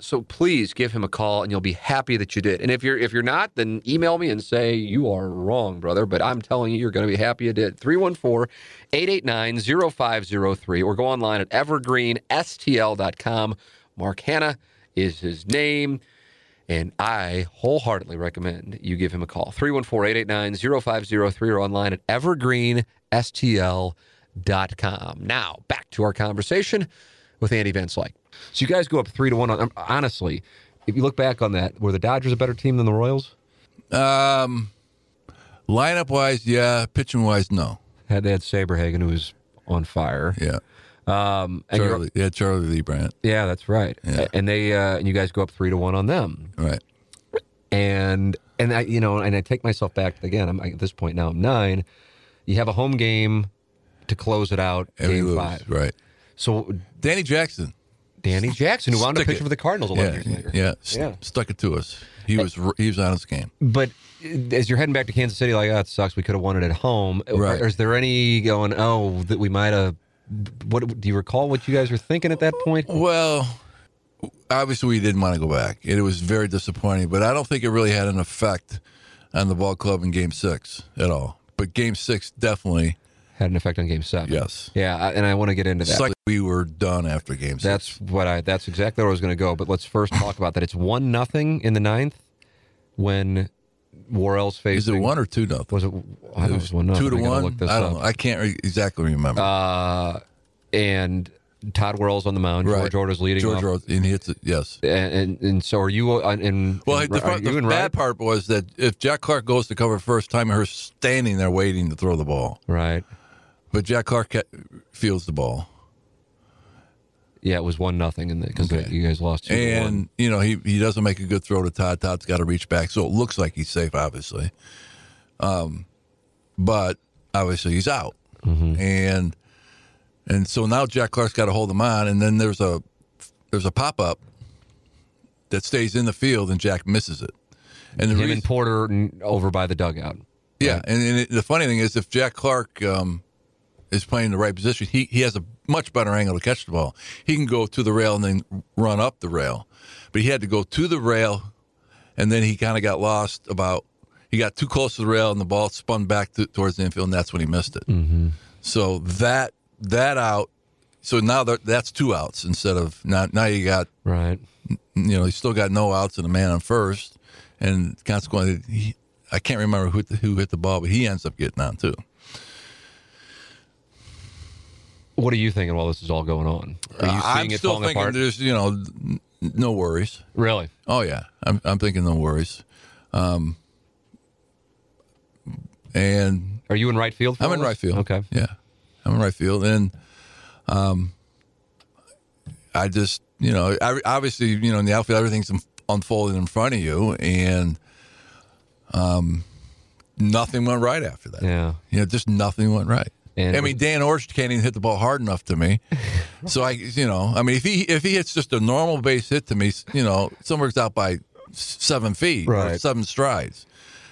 So please give him a call and you'll be happy that you did. And if you're not, then email me and say, you are wrong, brother. But I'm telling you, you're going to be happy you did. 314-889-0503 or go online at evergreenstl.com. Mark Hanna is his name. And I wholeheartedly recommend you give him a call. 314-889-0503 or online at evergreenstl.com. Now back to our conversation with Andy Van Slyke. So you guys go up 3-1. Honestly, if you look back on that, were the Dodgers a better team than the Royals? Lineup-wise, yeah. Pitching-wise, no. They had Saberhagen, who was on fire. Yeah. Charlie Lee Brandt. Yeah, that's right. Yeah. And they and you guys go up 3-1 on them. Right. And I I take myself back again. I'm at this point now. I'm 9. You have a home game to close it out. Game 5. Right. So Danny Jackson, who wound up pitching for the Cardinals 11 years later. Yeah, stuck it to us. He was on his game. But as you're heading back to Kansas City, like, oh, it sucks, we could have won it at home. Right. Or is there any going, oh, that we might have, what do you recall what you guys were thinking at that point? Well, obviously we didn't want to go back. It was very disappointing, but I don't think it really had an effect on the ball club in Game 6 at all. But Game 6 definitely had an effect on Game 7. Yes. Yeah, and I want to get into that. It's like we were done after Game 6. That's exactly where I was going to go, but let's first talk about that. It's 1-0 in the 9th when Worrell's facing... Is it 1 or 2-0? Was it, I don't know, it was 1-0. 2-1? I don't know. I can't exactly remember. And Todd Worrell's on the mound. Right. George Orta's leading off. George Orta, and he hits it, yes. And so are you... the bad part was that if Jack Clark goes to cover first, Timehurst standing there waiting to throw the ball. Right. But Jack Clark fields the ball. Yeah, it was 1-0 because you guys lost 2-1. And, he doesn't make a good throw to Todd. Todd's got to reach back, so it looks like he's safe, obviously. But, obviously, he's out. Mm-hmm. And And so now Jack Clark's got to hold him on, and then there's a pop-up that stays in the field, and Jack misses it. And him and Porter over by the dugout. Right? Yeah, and the funny thing is, if Jack Clark is playing the right position, he has a much better angle to catch the ball. He can go to the rail and then run up the rail. But he had to go to the rail, and then he kind of got lost about – he got too close to the rail, and the ball spun back towards the infield, and that's when he missed it. Mm-hmm. So that out – so now that's two outs instead of – now you got – right. You know, he's still got no outs and a man on first. And consequently, I can't remember who hit the ball, but he ends up getting on too. What are you thinking while this is all going on? Are you seeing I'm it still falling thinking apart? There's, you know, no worries. Really? Oh yeah, I'm thinking no worries. And are you in right field? I'm in right field. Okay. Yeah, I'm in right field, and I just, you know, obviously, you know, in the outfield, everything's unfolding in front of you, and nothing went right after that. Yeah, you know, just nothing went right. And I mean, Dan Orchard can't even hit the ball hard enough to me. So I mean, if he hits just a normal base hit to me, you know, somewhere's out by 7 feet, right, or 7 strides,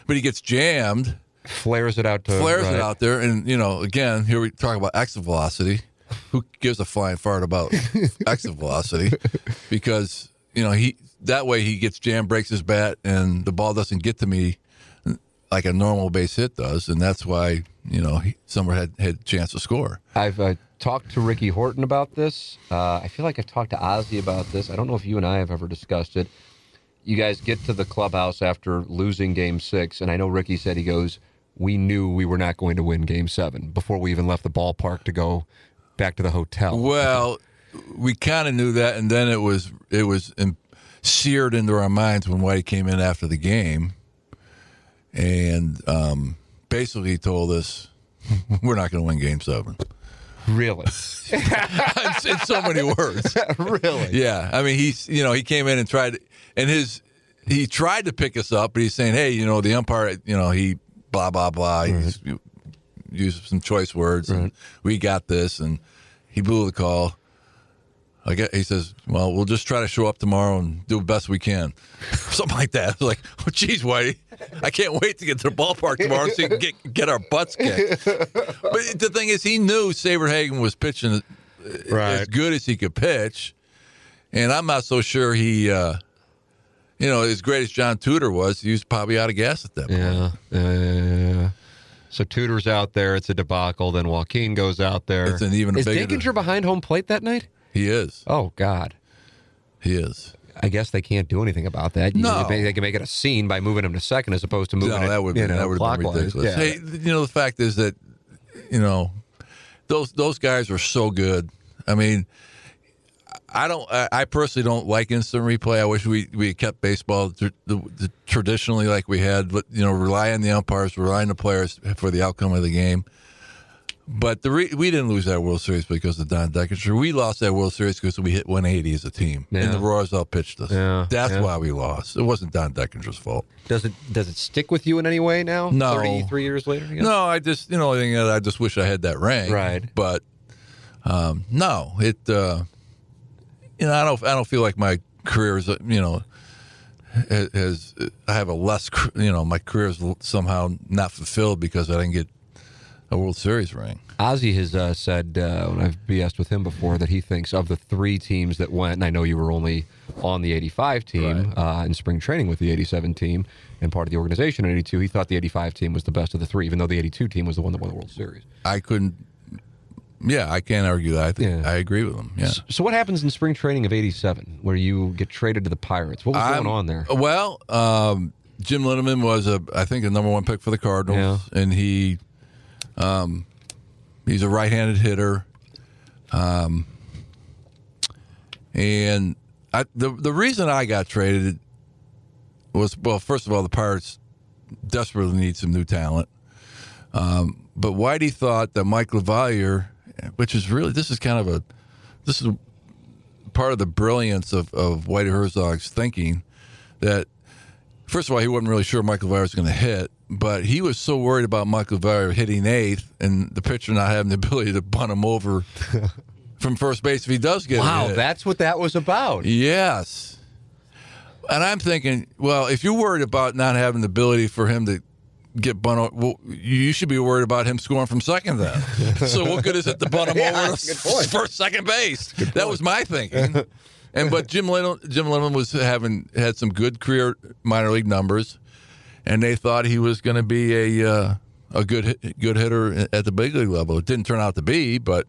but he gets jammed, flares it out there, and you know, again, here we talk about exit velocity. Who gives a flying fart about exit velocity? Because you know he. That way he gets jammed, breaks his bat, and the ball doesn't get to me like a normal base hit does, and that's why, you know, Summer had a chance to score. I've talked to Ricky Horton about this. I feel like I've talked to Ozzy about this. I don't know if you and I have ever discussed it. You guys get to the clubhouse after losing Game 6, and I know Ricky said, he goes, we knew we were not going to win Game 7 before we even left the ballpark to go back to the hotel. Well, we kind of knew that, and then it was seared into our minds when Whitey came in after the game and basically told us, we're not going to win Game 7. Really? in so many words. Really? Yeah. I mean, he came in and tried to pick us up, but he's saying, hey, you know, the umpire, you know, he blah, blah, blah. Right. He's used some choice words. Right. And we got this, and he blew the call. He says, well, we'll just try to show up tomorrow and do the best we can. Something like that. I was like, oh, geez, Whitey, I can't wait to get to the ballpark tomorrow so you can get our butts kicked. But the thing is, he knew Saberhagen was pitching right, as good as he could pitch. And I'm not so sure he, you know, as great as John Tudor was, he was probably out of gas at that point. Yeah. So Tudor's out there. It's a debacle. Then Joaquin goes out there. It's an even bigger. Is Dinkinger behind home plate that night? He is. Oh, God. He is. I guess they can't do anything about that. No. They can make it a scene by moving him to second as opposed to moving that would have been ridiculous. Yeah. Hey, you know, the fact is that, you know, those guys are so good. I mean, I personally don't like instant replay. I wish we had kept baseball traditionally like we had, but, you know, rely on the umpires, rely on the players for the outcome of the game. But we didn't lose that World Series because of Don Deckinger. We lost that World Series because we hit 180 as a team, and the Roars all pitched us. Yeah. That's why we lost. It wasn't Don Deckinger's fault. Does it stick with you in any way now? No, 33 years later. I guess? No, I just I just wish I had that ring. Right, but no, it. You know, I don't feel like my career is my career is somehow not fulfilled because I didn't get a World Series ring. Ozzy has said, when I've BS'd with him before, that he thinks of the 3 teams that went, and I know you were only on the 85 team, right, in spring training with the 87 team and part of the organization in 82, he thought the 85 team was the best of the 3, even though the 82 team was the one that won the World Series. I can't argue that. I agree with him, yeah. So what happens in spring training of 87 where you get traded to the Pirates? What was going on there? Well, Jim Linneman was, I think, a #1 pick for the Cardinals, and he... he's a right-handed hitter, and the reason I got traded was, well, first of all, the Pirates desperately need some new talent, but Whitey thought that Mike LaValliere, this is part of the brilliance of Whitey Herzog's thinking, that First of all, he wasn't really sure Michael Vier was going to hit, but he was so worried about Michael Vier hitting eighth and the pitcher not having the ability to bunt him over from first base if he does get hit. Wow, that's what that was about. Yes. And I'm thinking, well, if you're worried about not having the ability for him to get bunt over, well, you should be worried about him scoring from second then. So what good is it to bunt him over to first, second base? That was my thinking. And but Jim Leyland was had some good career minor league numbers, and they thought he was going to be a good hitter at the big league level. It didn't turn out to be, but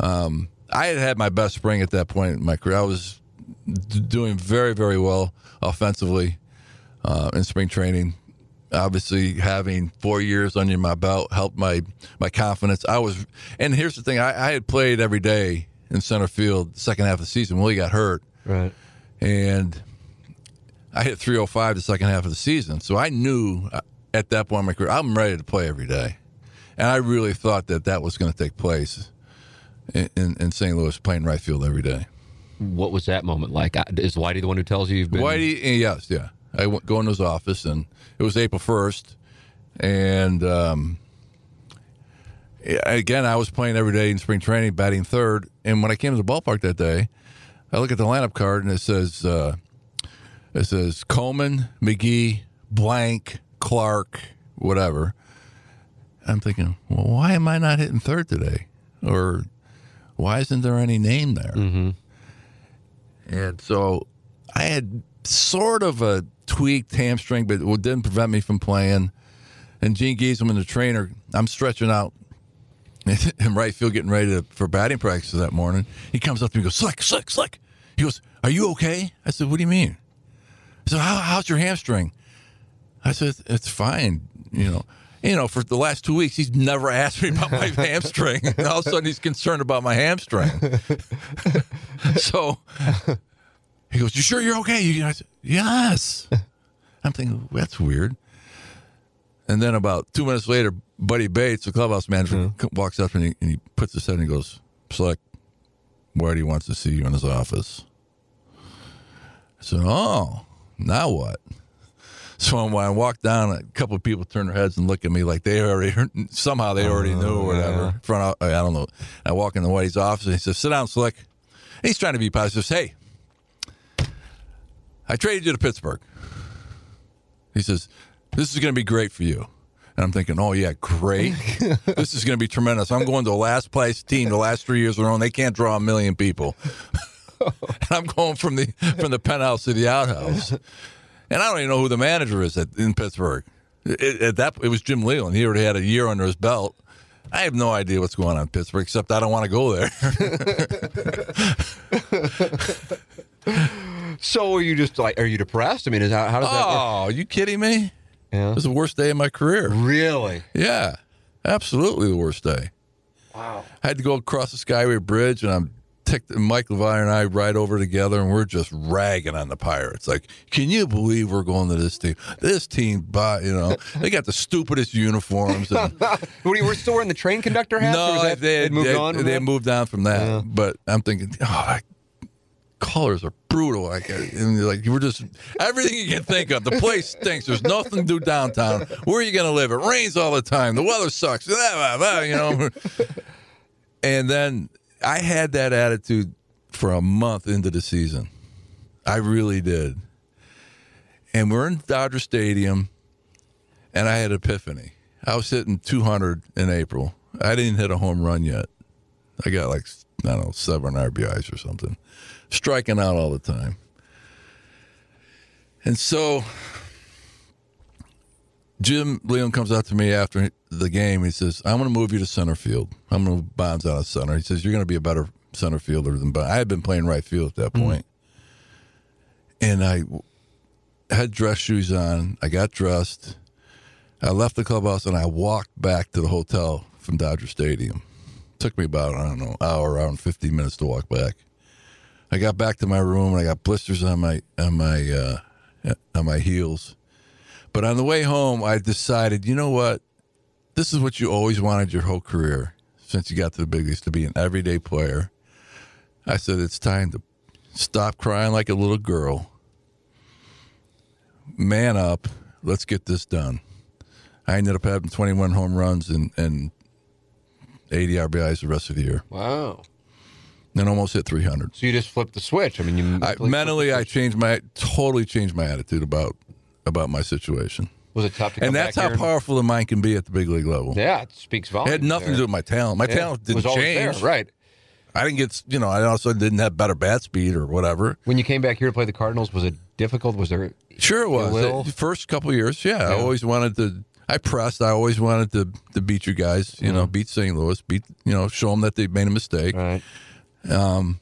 I had my best spring at that point in my career. I was doing very, very well offensively in spring training. Obviously, having 4 years under my belt helped my confidence. And here's the thing: I had played every day in center field the second half of the season. Willie got hurt. Right. And I hit 305 the second half of the season. So I knew at that point in my career, I'm ready to play every day. And I really thought that was going to take place in St. Louis, playing right field every day. What was that moment like? Is Whitey the one who tells you you've been? Whitey, yes, yeah. I go into his office, and it was April 1st. And again, I was playing every day in spring training, batting third. And when I came to the ballpark that day, I look at the lineup card, and it says Coleman, McGee, Blank, Clark, whatever. I'm thinking, well, why am I not hitting third today? Or why isn't there any name there? Mm-hmm. And so I had sort of a tweaked hamstring, but it didn't prevent me from playing. And Gene Gieselman, the trainer, I'm stretching out in right field, getting ready for batting practice that morning. He comes up to me and goes, Slick. He goes, "Are you okay?" I said, "What do you mean?" I said, "How's your hamstring?" I said, "It's fine." You know, for the last 2 weeks, he's never asked me about my hamstring. And all of a sudden, he's concerned about my hamstring. So he goes, "You sure you're okay?" I said, "Yes." I'm thinking, that's weird. And then about 2 minutes later, Buddy Bates, the clubhouse manager, walks up and he puts his head and he goes, "Slick, Whitey wants to see you in his office." I said, "Oh, now what?" So when I walked down, a couple of people turned their heads and looked at me like they already heard, somehow they already knew or whatever. Yeah. I don't know. I walk into Whitey's office and he says, "Sit down, Slick." And he's trying to be positive. He says, "Hey, I traded you to Pittsburgh." He says, "This is going to be great for you." And I'm thinking, oh, yeah, great. This is going to be tremendous. I'm going to the last place team the last 3 years in a row, and they can't draw 1 million people. And I'm going from the penthouse to the outhouse. And I don't even know who the manager is in Pittsburgh. It was Jim Leyland. He already had a year under his belt. I have no idea what's going on in Pittsburgh, except I don't want to go there. So are you depressed? I mean, how does that work? Oh, are you kidding me? Yeah. It was the worst day of my career. Really? Yeah. Absolutely the worst day. Wow. I had to go across the Skyway Bridge, and I'm ticked. Mike Levine and I ride over together, and we're just ragging on the Pirates. Like, can you believe we're going to this team? This team, they got the stupidest uniforms. And we're still wearing the train conductor hats? No, they moved on from that. Yeah. But I'm thinking, colors are brutal. We're just everything you can think of. The place stinks. There's nothing to do downtown. Where are you going to live? It rains all the time. The weather sucks. And then I had that attitude for a month into the season. I really did. And we're in Dodger Stadium, and I had an epiphany. I was hitting 200 in April. I didn't hit a home run yet. I got 7 RBIs or something. Striking out all the time. And so Jim Leyland comes out to me after the game. He says, "I'm going to move you to center field. I'm going to move Bonds out of center." He says, "You're going to be a better center fielder than Bonds." I had been playing right field at that point. And I had dress shoes on. I got dressed. I left the clubhouse, and I walked back to the hotel from Dodger Stadium. Took me about, around 50 minutes to walk back. I got back to my room, and I got blisters on my heels. But on the way home, I decided, you know what? This is what you always wanted your whole career since you got to the big leagues, to be an everyday player. I said, it's time to stop crying like a little girl, man up, let's get this done. I ended up having 21 home runs and 80 RBIs the rest of the year. Wow. And almost hit 300. So you just flipped the switch. I mean, I mentally totally changed my attitude about my situation. Was it tough to come back here? And that's how powerful the mind can be at the big league level. Yeah, it speaks volumes. It had nothing to do with my talent. My talent didn't change. There, right. I didn't get, I also didn't have better bat speed or whatever. When you came back here to play the Cardinals, was it difficult? Was there? Sure, it was. The first couple of years, yeah. I always wanted to. I pressed. I always wanted to beat you guys. Beat St. Louis. Show them that they made a mistake. Right. The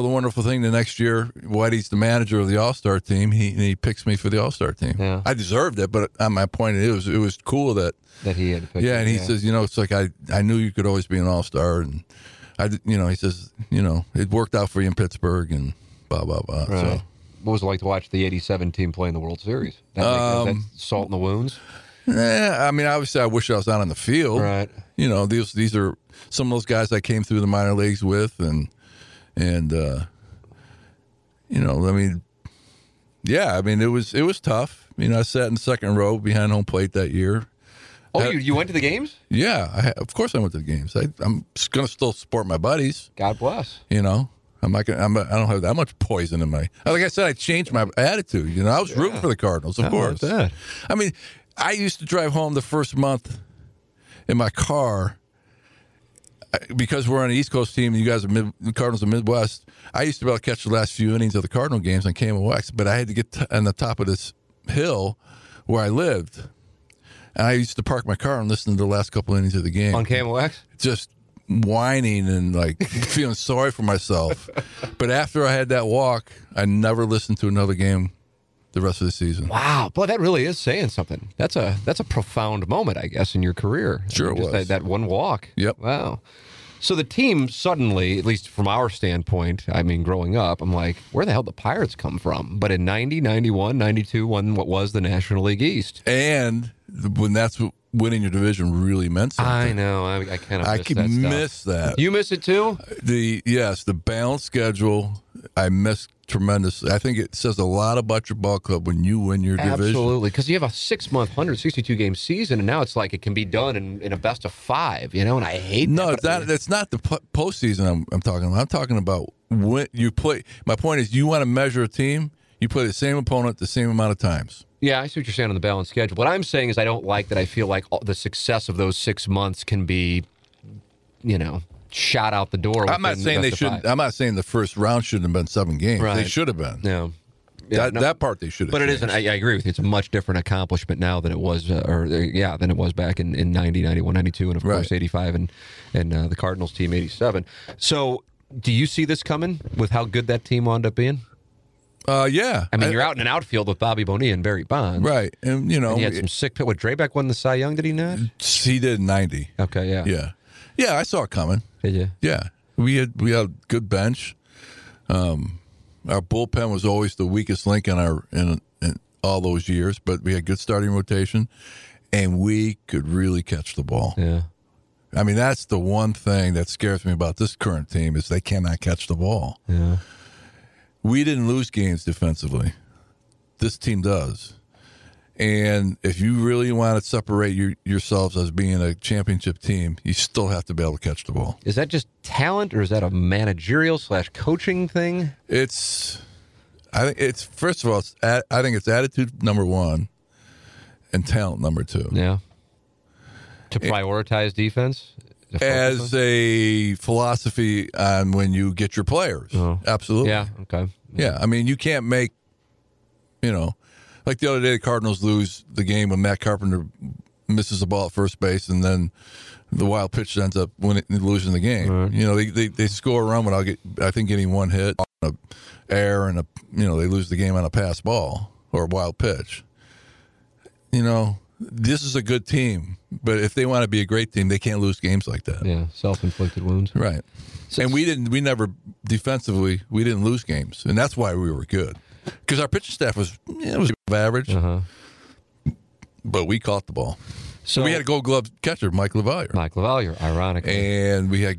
wonderful thing, the next year, Whitey's the manager of the All-Star team. He picks me for the All-Star team. Yeah. I deserved it, but at my point, it was cool that he had picked. Yeah, and he says, it's like I knew you could always be an All-Star, and he says, it worked out for you in Pittsburgh, and blah blah blah. Right. So, what was it like to watch the '87 team play in the World Series? That's salt in the wounds. Yeah, I mean, obviously, I wish I was out on the field. Right. These are some of those guys I came through the minor leagues with, and it was tough. I sat in the second row behind home plate that year. Oh, you went to the games? Yeah, of course I went to the games. I'm going to still support my buddies. God bless. I'm not gonna. I don't have that much poison in my. Like I said, I changed my attitude. I was rooting for the Cardinals, of course. I mean, I used to drive home the first month in my car. Because we're on an East Coast team, and you guys are the Cardinals of the Midwest, I used to be able to catch the last few innings of the Cardinal games on KMOX, but I had to get on the top of this hill where I lived. And I used to park my car and listen to the last couple innings of the game. On KMOX? Just whining and, feeling sorry for myself. But after I had that walk, I never listened to another game the rest of the season. Wow. Boy, that really is saying something. That's a profound moment, I guess, in your career. Sure it was. That one walk. Yep. Wow. So the team suddenly, at least from our standpoint, I mean, growing up, I'm like, where the hell did the Pirates come from? But in 90, 91, 92, won what was the National League East. And when that's winning your division really meant something. I know. I kind of miss that. You miss it too? Yes, the balanced schedule. I miss tremendous. I think it says a lot about your ball club when you win your division. Absolutely, because you have a 6-month, 162-game season, and now it's like it can be done in a best of 5, and I hate that. No, that's not the postseason I'm talking about. I'm talking about when you play. My point is you want to measure a team, you play the same opponent the same amount of times. Yeah, I see what you're saying on the balanced schedule. What I'm saying is I don't like that I feel like the success of those 6 months can be, shot out the door. I'm not saying I'm not saying the first round shouldn't have been 7 games. Right. They should have been. No. Yeah, that part they should have. But it isn't. I agree with you. It's a much different accomplishment now than it was, than it was back in 90, 91, 92, and of course 85, and the Cardinals team 87. So, do you see this coming with how good that team wound up being? Yeah. I mean, you're out in an outfield with Bobby Bonilla and Barry Bonds. Right. And and he had some sick. What, Drabeck won the Cy Young? Did he not? He did in 90. Okay. Yeah. Yeah. Yeah, I saw it coming. Did you? Yeah. We had a good bench. Our bullpen was always the weakest link in all those years, but we had good starting rotation, and we could really catch the ball. Yeah. I mean, that's the one thing that scares me about this current team is they cannot catch the ball. Yeah. We didn't lose games defensively. This team does. And if you really want to separate yourselves as being a championship team, you still have to be able to catch the ball. Is that just talent, or is that a managerial / coaching thing? I think it's attitude number one, and talent number two. Yeah. To prioritize defense as a philosophy on when you get your players. Oh. Absolutely. Yeah. Okay. Yeah. I mean, you can't make, like the other day, the Cardinals lose the game when Matt Carpenter misses the ball at first base, and then the wild pitch ends up losing the game. Right. They score a run without getting one hit on an air, and they lose the game on a pass ball or a wild pitch. This is a good team, but if they want to be a great team, they can't lose games like that. Yeah, self-inflicted wounds. Right. And we didn't lose games, and that's why we were good. Because our pitching staff was average, but we caught the ball. So we had a Gold Glove catcher, Mike LaValliere. Ironically, and we had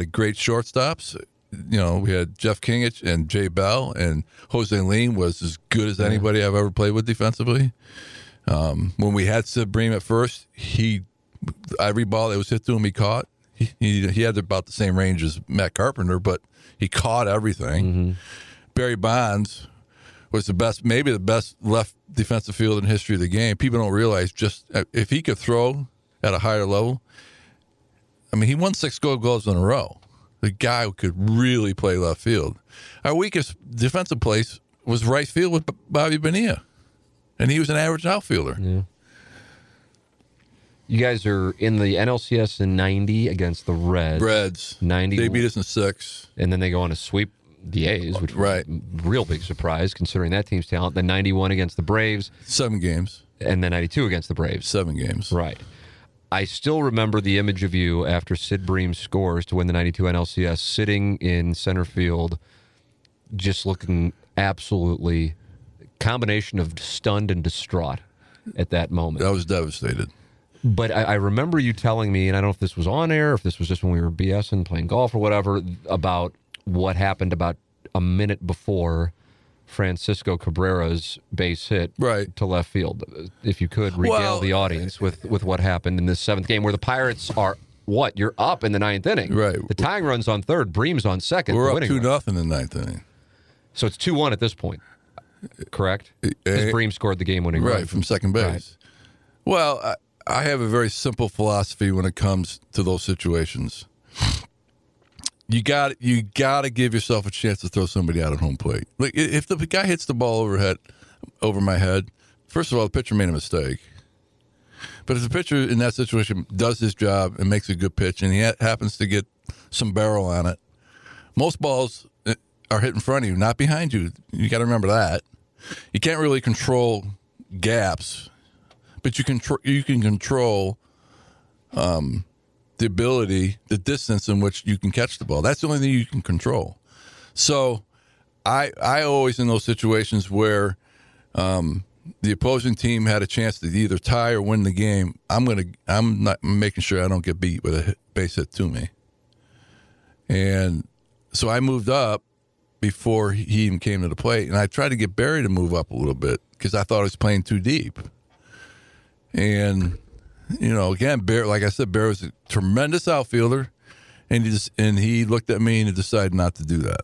a great shortstops. you know, we had Jeff Kingich and Jay Bell, and Jose Leen was as good as anybody I've ever played with defensively. When we had Sid Bream at first, every ball that was hit to him, he caught. He had about the same range as Matt Carpenter, but he caught everything. Mm-hmm. Barry Bonds was maybe the best left defensive field in history of the game. People don't realize just if he could throw at a higher level. I mean, he won 6 Gold Gloves in a row. The guy who could really play left field. Our weakest defensive place was right field with Bobby Bonilla, and he was an average outfielder. Yeah. You guys are in the NLCS in 90 against the Reds. They beat us in 6. And then they go on to sweep the A's, which was a real big surprise considering that team's talent. Then 91 against the Braves. 7 games. And then 92 against the Braves. 7 games. Right. I still remember the image of you after Sid Bream scores to win the 92 NLCS sitting in center field just looking absolutely combination of stunned and distraught at that moment. I was devastated. But I remember you telling me, and I don't know if this was on air, if this was just when we were BSing, playing golf or whatever, about what happened about a minute before Francisco Cabrera's base hit to left field. If you could regale the audience with what happened in this 7th game where the Pirates are, you're up in the 9th inning. Right. The tying run's on 3rd, Bream's on 2nd. We're up 2-0 in the 9th inning. So it's 2-1 at this point, correct? Because Bream scored the game-winning run. Right, from second base. Right. Well, I have a very simple philosophy when it comes to those situations. You got to give yourself a chance to throw somebody out at home plate. Like if the guy hits the ball over my head, first of all, the pitcher made a mistake. But if the pitcher in that situation does his job and makes a good pitch, and he happens to get some barrel on it, most balls are hit in front of you, not behind you. You got to remember that. You can't really control gaps. But you can control the ability, the distance in which you can catch the ball. That's the only thing you can control. So I always, in those situations where the opposing team had a chance to either tie or win the game, I'm making sure I don't get beat with a base hit to me. And so I moved up before he even came to the plate, and I tried to get Barry to move up a little bit because I thought I was playing too deep. And, you know, again, Bear, like I said, Bear was a tremendous outfielder, and he looked at me and decided not to do that.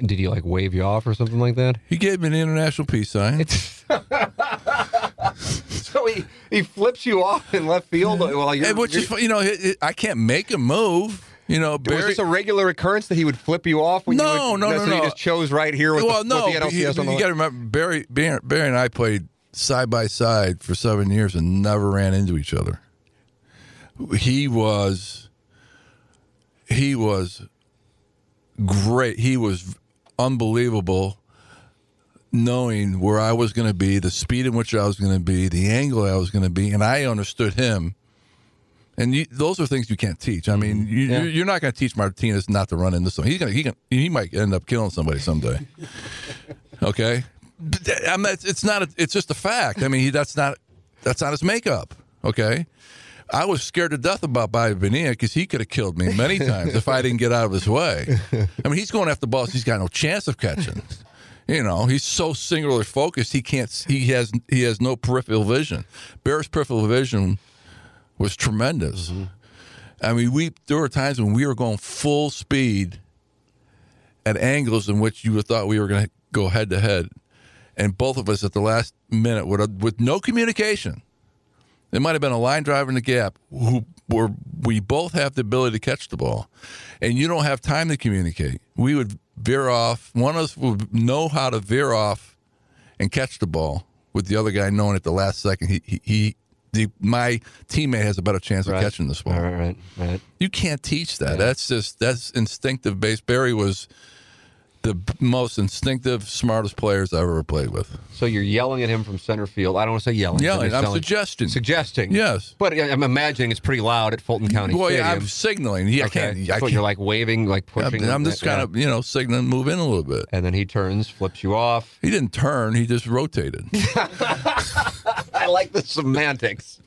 Did he, like, wave you off or something like that? He gave me an international peace sign. So he flips you off in left field while you're... And which is, you know, I can't make him move. You know, Barry, was this a regular occurrence that he would flip you off? When he just chose right here with the NLCS on the you got to remember, Barry and I played side by side for 7 years and never ran into each other. He was great. He was unbelievable, knowing where I was going to be, the speed in which I was going to be, the angle I was going to be, and I understood him. And those are things you can't teach. I mean, you're not going to teach Martinez not to run into something. He might end up killing somebody someday. Okay. It's just a fact. I mean, that's not his makeup. Okay, I was scared to death about Bobby Bonilla because he could have killed me many times if I didn't get out of his way. I mean, he's going after balls he's got no chance of catching. You know, he's so singularly focused he has no peripheral vision. Bear's peripheral vision was tremendous. Mm-hmm. I mean, there were times when we were going full speed at angles in which you thought we were going to go head to head. And both of us at the last minute, with no communication, it might have been a line drive in the gap where we both have the ability to catch the ball. And you don't have time to communicate. We would veer off. One of us would know how to veer off and catch the ball with the other guy knowing at the last second my teammate has a better chance of catching this ball. Right. You can't teach that. Yeah. That's instinctive base. Barry was the most instinctive, smartest players I've ever played with. So you're yelling at him from center field. I don't want to say yelling. I'm suggesting. Suggesting. Yes. But I'm imagining it's pretty loud at Fulton County Stadium. Well, yeah, I'm signaling. I can't. You're like waving, like pushing. I'm just kind of, you know, signaling, move in a little bit. And then he turns, flips you off. He didn't turn. He just rotated. I like the semantics.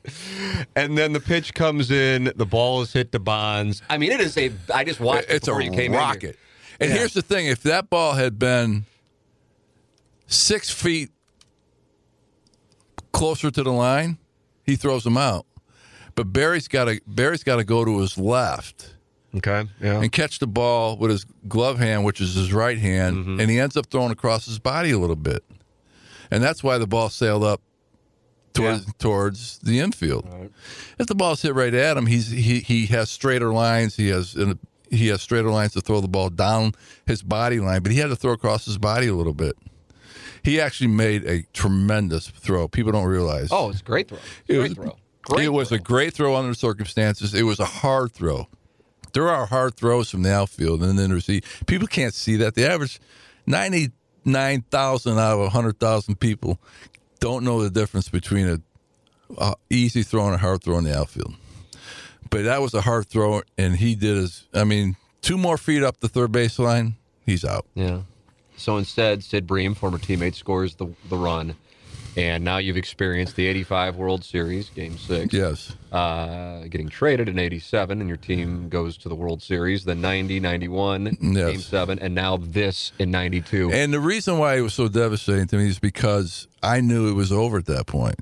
And then the pitch comes in. The ball is hit to Bonds. I mean, it is a, I just watched it before you came in. It's a rocket. And here's the thing. If that ball had been 6 feet closer to the line, he throws him out. But Barry's got to go to his left. Okay. Yeah. And catch the ball with his glove hand, which is his right hand, mm-hmm. and he ends up throwing across his body a little bit. And that's why the ball sailed up towards the infield. Right. If the ball's hit right at him, he has straighter lines. He has straighter lines to throw the ball down his body line, but he had to throw across his body a little bit. He actually made a tremendous throw. People don't realize. Oh, it's a great throw. It was a great throw under the circumstances. It was a hard throw. There are hard throws from the outfield and then people can't see that. The average 99,000 out of 100,000 people don't know the difference between an easy throw and a hard throw in the outfield. But that was a hard throw, and he did his. I mean, 2 more feet up the third baseline, he's out. Yeah. So instead, Sid Bream, former teammate, scores the run, and now you've experienced the '85 World Series, Game 6. Yes. Getting traded in '87, and your team goes to the World Series. Then '90, '91, yes. Game 7, and now this in '92. And the reason why it was so devastating to me is because I knew it was over at that point.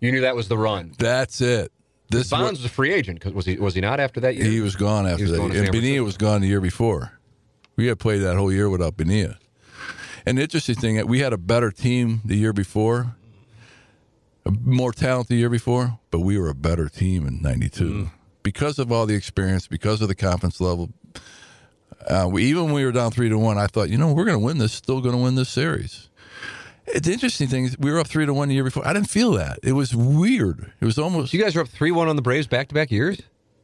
You knew that was the run. That's it. Bonds was a free agent. Was he not after that year? He was gone after that year. And Bonilla was gone the year before. We had played that whole year without Bonilla. And the interesting thing, we had a better team the year before, more talent the year before, but we were a better team in '92. Mm. Because of all the experience, because of the confidence level, even when we were down 3-1, I thought, we're going to win this, still going to win this series. The interesting thing is we were up 3-1 the year before. I didn't feel that. It was weird. It was almost... You guys were up 3-1 on the Braves back-to-back years?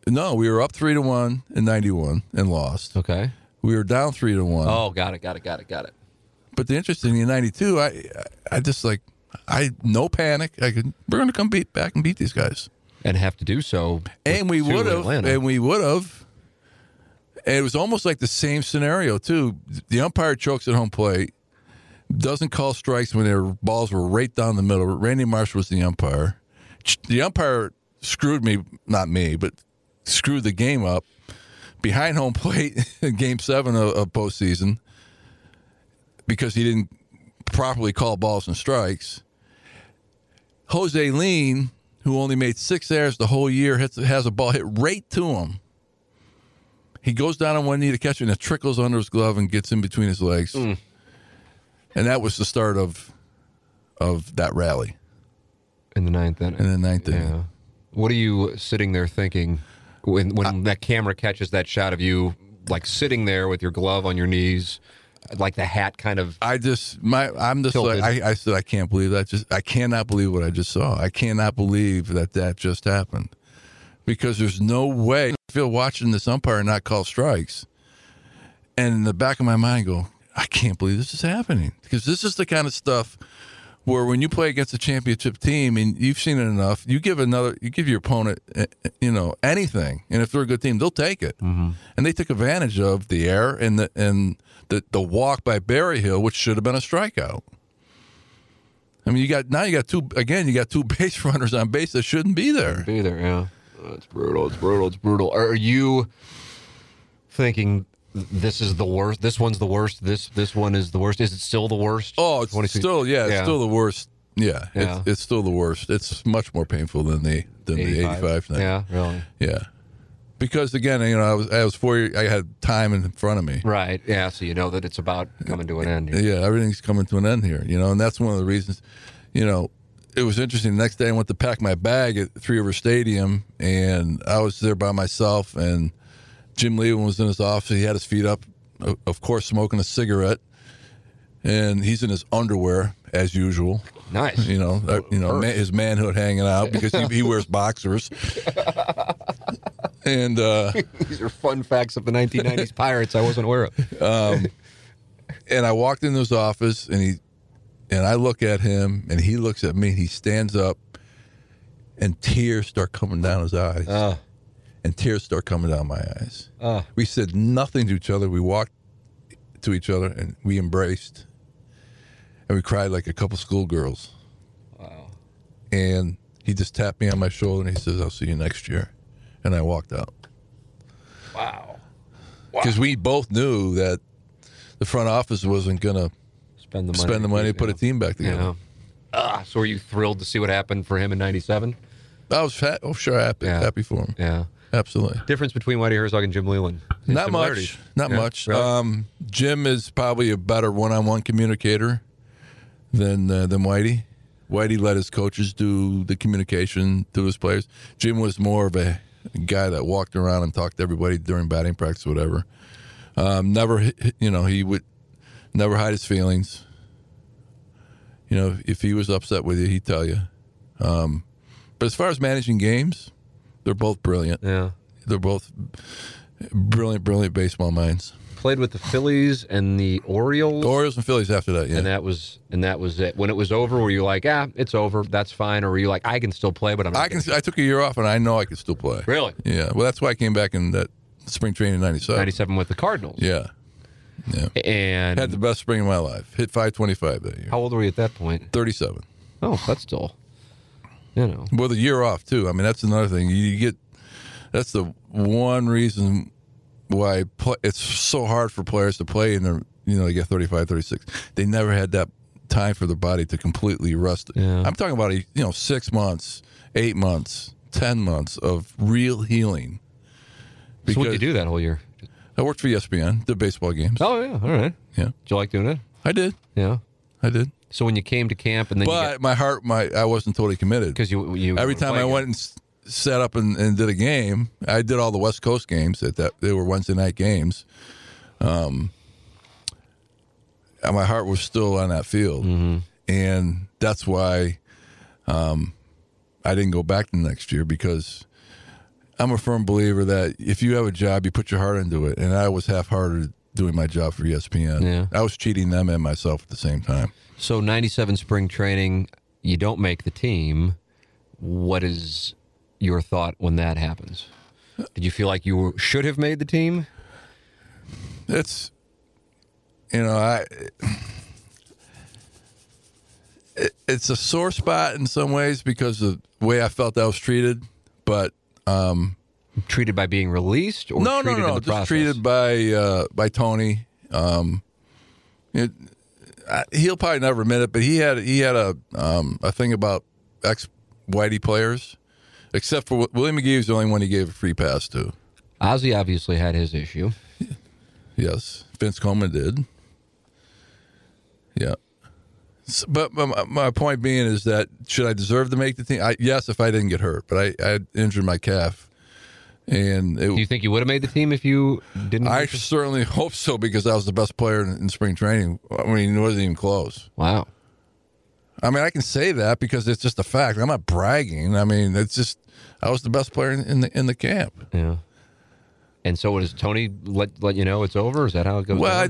No, we were up 3-1 in 91 and lost. Okay. We were down 3-1. Oh, got it. But the interesting thing, in 92, I no panic. We're going to come back and beat these guys. And have to do so. And we would have. And it was almost like the same scenario, too. The umpire chokes at home plate. Doesn't call strikes when their balls were right down the middle. Randy Marsh was the umpire. The umpire screwed me, not me, but screwed the game up behind home plate in Game 7 of postseason because he didn't properly call balls and strikes. Jose Lean, who only made 6 errors the whole year, has a ball hit right to him. He goes down on one knee to catch it, and it trickles under his glove and gets in between his legs. Mm. And that was the start of that rally. In the ninth inning. Yeah. What are you sitting there thinking when that camera catches that shot of you, like sitting there with your glove on your knees, like the hat kind of? I said, I can't believe that. I cannot believe what I just saw. I cannot believe that just happened, because there's no way. I feel watching this umpire not call strikes, and in the back of my mind go, I can't believe this is happening, because this is the kind of stuff where when you play against a championship team and you've seen it enough, you give your opponent, anything, and if they're a good team, they'll take it. Mm-hmm. And they took advantage of the error and the walk by Berryhill, which should have been a strikeout. I mean, you got two base runners on base that shouldn't be there. Yeah, it's brutal. Are you thinking, this is the worst, this one's the worst, this one is the worst? Is it still the worst? Oh, it's still, it's still the worst. Yeah, yeah. It's still the worst. It's much more painful than the 85 thing. Yeah, really. Yeah. Because again, I was 4 years, I had time in front of me. Right. Yeah, so that it's about coming to an end here. Yeah, everything's coming to an end here, and that's one of the reasons, it was interesting. The next day I went to pack my bag at Three River Stadium, and I was there by myself, and Jim Leyland was in his office. He had his feet up, of course, smoking a cigarette, and he's in his underwear as usual. Nice, his manhood hanging out, because he wears boxers. And these are fun facts of the 1990s Pirates I wasn't aware of. And I walked into his office, and I look at him, and he looks at me. He stands up, and tears start coming down his eyes. And tears start coming down my eyes. We said nothing to each other. We walked to each other, and we embraced. And we cried like a couple schoolgirls. Wow. And he just tapped me on my shoulder, and he says, I'll see you next year. And I walked out. Wow. Because we both knew that the front office wasn't going to spend the money to put a team back together. Yeah. So were you thrilled to see what happened for him in 97? I was happy for him. Yeah. Absolutely. Difference between Whitey Herzog and Jim Leyland? Not much. Really? Jim is probably a better one-on-one communicator than Whitey. Whitey let his coaches do the communication to his players. Jim was more of a guy that walked around and talked to everybody during batting practice, whatever. He would never hide his feelings. You know, if he was upset with you, he'd tell you. But as far as managing games, they're both brilliant. Yeah. They're both brilliant baseball minds. Played with the Phillies and the Orioles. The Orioles and Phillies after that, yeah. And that was it. When it was over, were you like, it's over, that's fine? Or were you like, I can still play, but I'm not I took a year off, and I know I could still play. Really? Yeah. Well, that's why I came back in that spring training in 97. 97 with the Cardinals. Yeah. Yeah. And had the best spring of my life. Hit 525 that year. How old were you at that point? 37. Oh, that's still... You know. With a year off, too. I mean, that's another thing. That's the one reason why it's so hard for players to play in their, they get 35, 36. They never had that time for their body to completely rest. Yeah. I'm talking about, 6 months, 8 months, 10 months of real healing. So what did you do that whole year? I worked for ESPN, did baseball games. Oh, yeah. All right. Yeah. Did you like doing it? I did. Yeah. I did. So when you came to camp and then I wasn't totally committed. Because you every time I went and sat up and did a game, I did all the West Coast games. They were Wednesday night games. And my heart was still on that field. Mm-hmm. And that's why I didn't go back the next year, because I'm a firm believer that if you have a job, you put your heart into it. And I was half-hearted doing my job for ESPN. Yeah. I was cheating them and myself at the same time. So 97 spring training, you don't make the team. What is your thought when that happens? Did you feel like you should have made the team? It's, it's a sore spot in some ways because of the way I felt I was treated, but treated by being released or no, in the just process? Treated by Tony. He'll probably never admit it, but he had a thing about ex-Whitey players, except for Willie McGee was the only one he gave a free pass to. Ozzy obviously had his issue. Yes, Vince Coleman did. Yeah, so, but my point being is that should I deserve to make the team? Yes, if I didn't get hurt, but I injured my calf. And do you think you would have made the team if you didn't? I certainly hope so, because I was the best player in spring training. I mean, it wasn't even close. Wow. I mean, I can say that because it's just a fact. I'm not bragging. I mean, it's just I was the best player in the camp. Yeah. And so, does Tony let you know it's over? Is that how it goes? Well,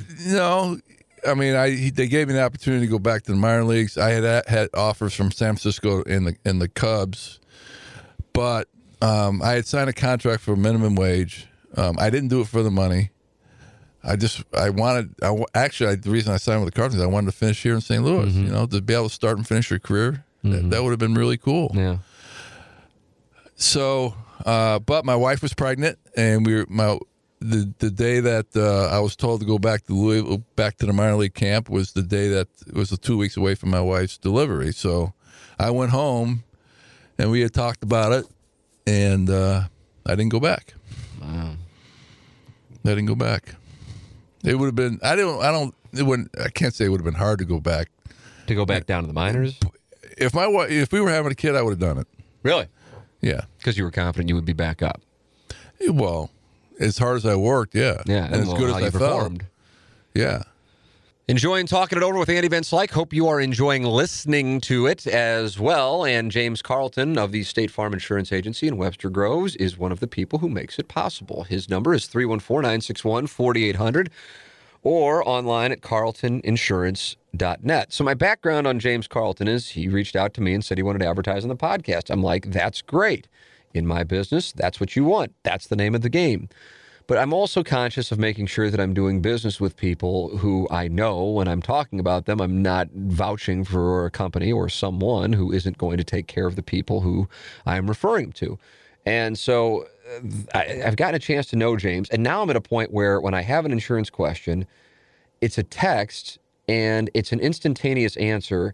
they gave me the opportunity to go back to the minor leagues. I had offers from San Francisco and the Cubs, but. I had signed a contract for minimum wage. I didn't do it for the money. The reason I signed with the Cardinals, I wanted to finish here in St. Louis, mm-hmm. To be able to start and finish your career. Mm-hmm. That would have been really cool. Yeah. So, but my wife was pregnant, and the day that I was told to go back to Louisville, back to the minor league camp, was the day that it was 2 weeks away from my wife's delivery. So I went home, and we had talked about it. And I didn't go back. Wow. I didn't go back. It would have been. I can't say it would have been hard to go back. To go back down to the minors. If we were having a kid, I would have done it. Really? Yeah. Because you were confident you would be back up. Well, as hard as I worked, yeah. Yeah. And as good as I performed. Yeah. Enjoying talking it over with Andy Van Slyke. Hope you are enjoying listening to it as well. And James Carlton of the State Farm Insurance Agency in Webster Groves is one of the people who makes it possible. His number is 314-961-4800 or online at carltoninsurance.net. So my background on James Carlton is he reached out to me and said he wanted to advertise on the podcast. I'm like, that's great. In my business, that's what you want. That's the name of the game. But I'm also conscious of making sure that I'm doing business with people who I know when I'm talking about them. I'm not vouching for a company or someone who isn't going to take care of the people who I'm referring to. And so I've gotten a chance to know James. And now I'm at a point where when I have an insurance question, it's a text and it's an instantaneous answer,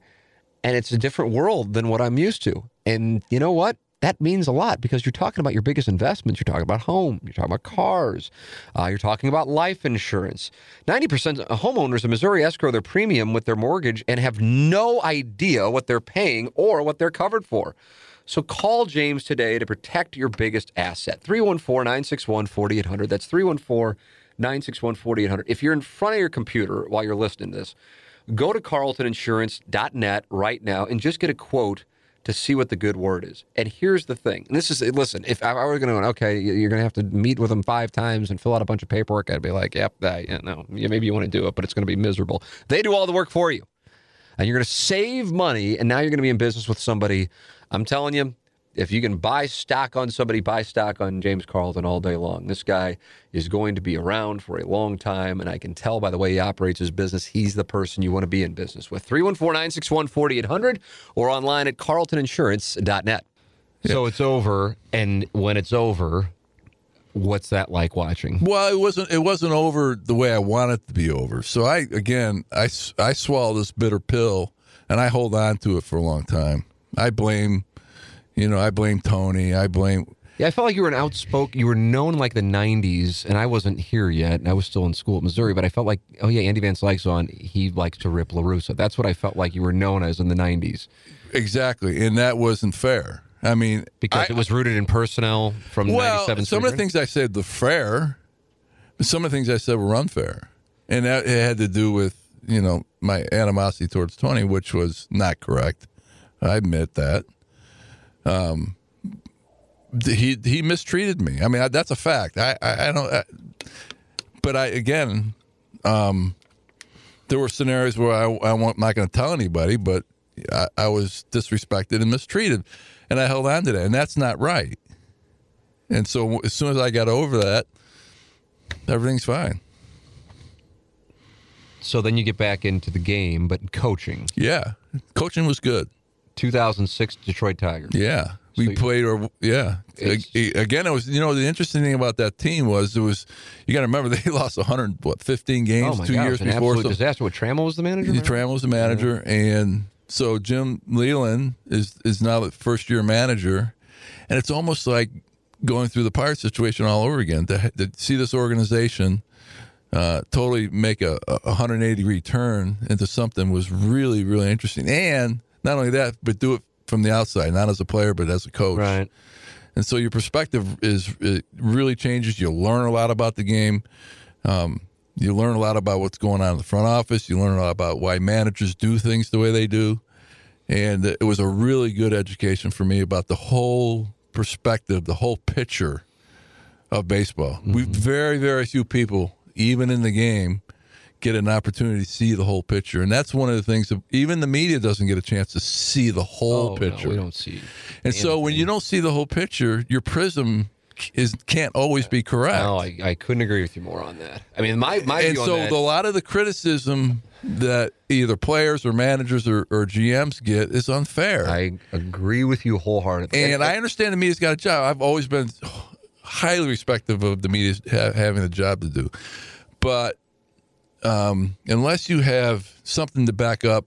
and it's a different world than what I'm used to. And you know what? That means a lot, because you're talking about your biggest investments. You're talking about home. You're talking about cars. You're talking about life insurance. 90% of homeowners in Missouri escrow their premium with their mortgage and have no idea what they're paying or what they're covered for. So call James today to protect your biggest asset. 314-961-4800. That's 314-961-4800. If you're in front of your computer while you're listening to this, go to carltoninsurance.net right now and just get a quote to see what the good word is. And here's the thing. And this is, listen, if I were going to, okay, you're going to have to meet with them 5 times and fill out a bunch of paperwork, I'd be like, yep, no, maybe you want to do it, but it's going to be miserable. They do all the work for you. And you're going to save money, and now you're going to be in business with somebody. I'm telling you, if you can buy stock on somebody, buy stock on James Carlton all day long. This guy is going to be around for a long time, and I can tell by the way he operates his business, he's the person you want to be in business with. 314-961-4800 or online at carltoninsurance.net. So it's over, and when it's over, what's that like watching? Well, it wasn't over the way I want it to be over. So I swallow this bitter pill, and I hold on to it for a long time. I blame Tony. Yeah, I felt like you were you were known like the 90s, and I wasn't here yet, and I was still in school at Missouri, but I felt like, oh yeah, Andy Van Slyke's on, he likes to rip La Russa. That's what I felt like you were known as in the 90s. Exactly, and that wasn't fair. I mean... Because it was rooted in personnel from 97... Well, some of the things I said were fair, but some of the things I said were unfair. And that, it had to do with, my animosity towards Tony, which was not correct. I admit that. He mistreated me. I mean, that's a fact. There were scenarios where I'm not going to tell anybody, but I was disrespected and mistreated, and I held on to that, and that's not right. And so as soon as I got over that, everything's fine. So then you get back into the game, but coaching. Yeah. Coaching was good. 2006 Detroit Tigers. Yeah. Again, it was, the interesting thing about that team was you got to remember, they lost 115 games 2 years before. Absolute disaster. What, Trammell was the manager? Trammell was the manager. Yeah. And so Jim Leyland is now the first-year manager. And it's almost like going through the Pirates situation all over again to see this organization totally make a 180-degree turn into something was really, really interesting. And not only that, but do it from the outside, not as a player, but as a coach. Right. And so your perspective it really changes. You learn a lot about the game. You learn a lot about what's going on in the front office. You learn a lot about why managers do things the way they do. And it was a really good education for me about the whole perspective, the whole picture of baseball. Mm-hmm. We've very, very few people, even in the game, get an opportunity to see the whole picture. And that's one of the things that even the media doesn't get a chance to see the whole picture. No, we don't see. And so when you don't see the whole picture, your prism can't always be correct. No, I couldn't agree with you more on that. I mean, my view on that... And so a lot of the criticism that either players or managers or GMs get is unfair. I agree with you wholeheartedly. And I understand the media's got a job. I've always been highly respectful of the media having a job to do. But... unless you have something to back up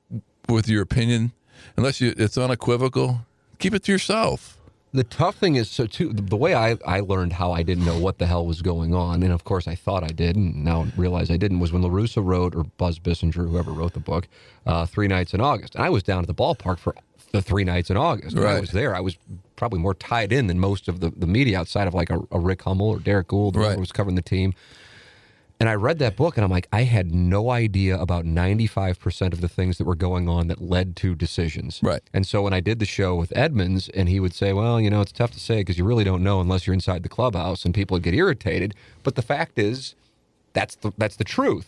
with your opinion, it's unequivocal, keep it to yourself. The tough thing is, the way I learned how I didn't know what the hell was going on, and of course I thought I did, and now realize I didn't, was when La Russa wrote, or Buzz Bissinger, whoever wrote the book, 3 nights in August. And I was down at the ballpark for the 3 nights in August. When I was there, I was probably more tied in than most of the media outside of like a Rick Hummel or Derek Gould, who was covering the team. And I read that book, and I'm like, I had no idea about 95% of the things that were going on that led to decisions. Right. And so when I did the show with Edmonds, and he would say, well, it's tough to say because you really don't know unless you're inside the clubhouse, and people would get irritated. But the fact is, that's the truth,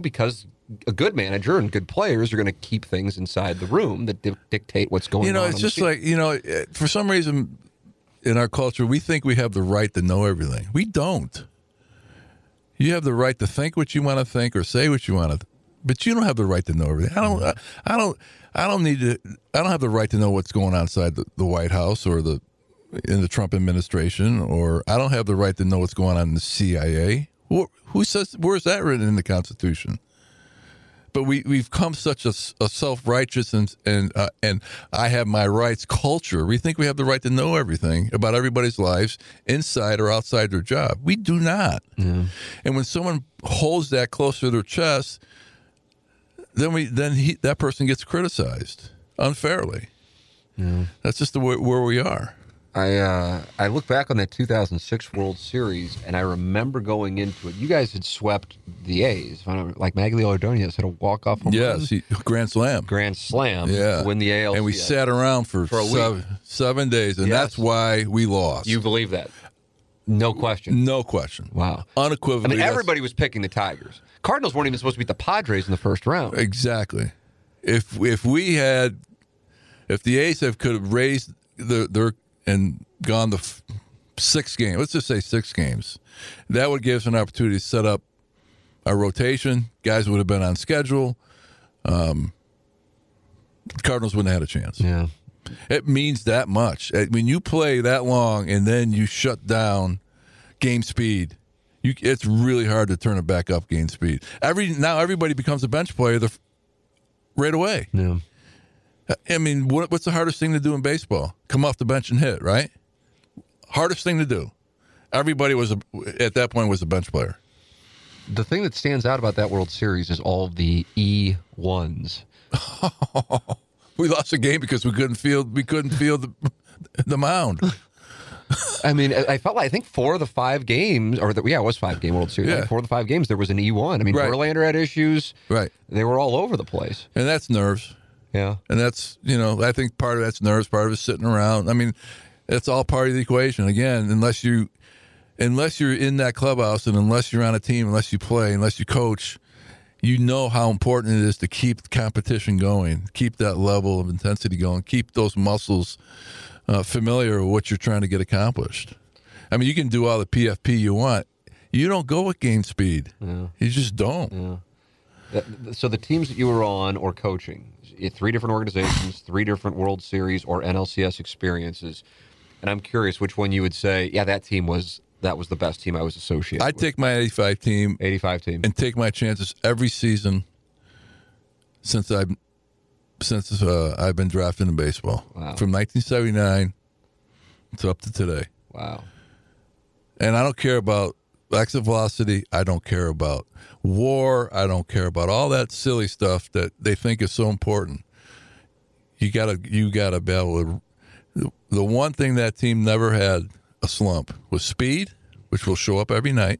because a good manager and good players are going to keep things inside the room that dictate what's going on. It's just like, for some reason in our culture, we think we have the right to know everything. We don't. You have the right to think what you want to think or say what you want to, but you don't have the right to know everything. I don't have the right to know what's going on inside the White House or in the Trump administration, or I don't have the right to know what's going on in the CIA. Who says, where's that written in the Constitution? But we've come such a self-righteous and I have my rights culture. We think we have the right to know everything about everybody's lives inside or outside their job. We do not. Yeah. And when someone holds that close to their chest, then that person gets criticized unfairly. Yeah. That's just the way, where we are. I look back on that 2006 World Series, and I remember going into it. You guys had swept the A's. Like Maglio Ordonez had a walk-off home run. Yes, grand slam. Grand slam. Yeah. To win the ALCS. And we sat around for seven days, and that's why we lost. You believe that? No question. No question. Wow. Unequivocally. I mean, everybody was picking the Tigers. Cardinals weren't even supposed to beat the Padres in the first round. Exactly. If the A's could have raised their and gone the six games, let's just say six games, that would give us an opportunity to set up our rotation. Guys would have been on schedule. The Cardinals wouldn't have had a chance. Yeah. It means that much. When you play that long and then you shut down game speed, it's really hard to turn it back up game speed. Now everybody becomes a bench player right away. Yeah. I mean, what's the hardest thing to do in baseball? Come off the bench and hit, right? Hardest thing to do. Everybody was a bench player. The thing that stands out about that World Series is all the E1s. We lost a game because we couldn't field the mound. I mean, I felt like, I think four of the five games, it was five-game World Series. Yeah. Like four of the five games, there was an E1. I mean, right. Verlander had issues. Right. They were all over the place. And that's nerves. Yeah. And that's, I think part of that's nerves, part of it's sitting around. I mean, that's all part of the equation. Again, unless you're in that clubhouse and unless you're on a team, unless you play, unless you coach, you know how important it is to keep competition going, keep that level of intensity going, keep those muscles familiar with what you're trying to get accomplished. I mean, you can do all the PFP you want. You don't go with game speed. Yeah. You just don't. Yeah. So the teams that you were on or coaching, three different organizations, three different World Series or NLCS experiences, and I'm curious which one you would say, yeah, that was the best team I was associated with. I'd take my 85 team. And take my chances every season since I've been drafted in baseball. Wow. From 1979 to up to today. Wow. And I don't care about exit velocity, I don't care about WAR, I don't care about all that silly stuff that they think is so important. You gotta battle with the one thing that team never had a slump was speed, which will show up every night.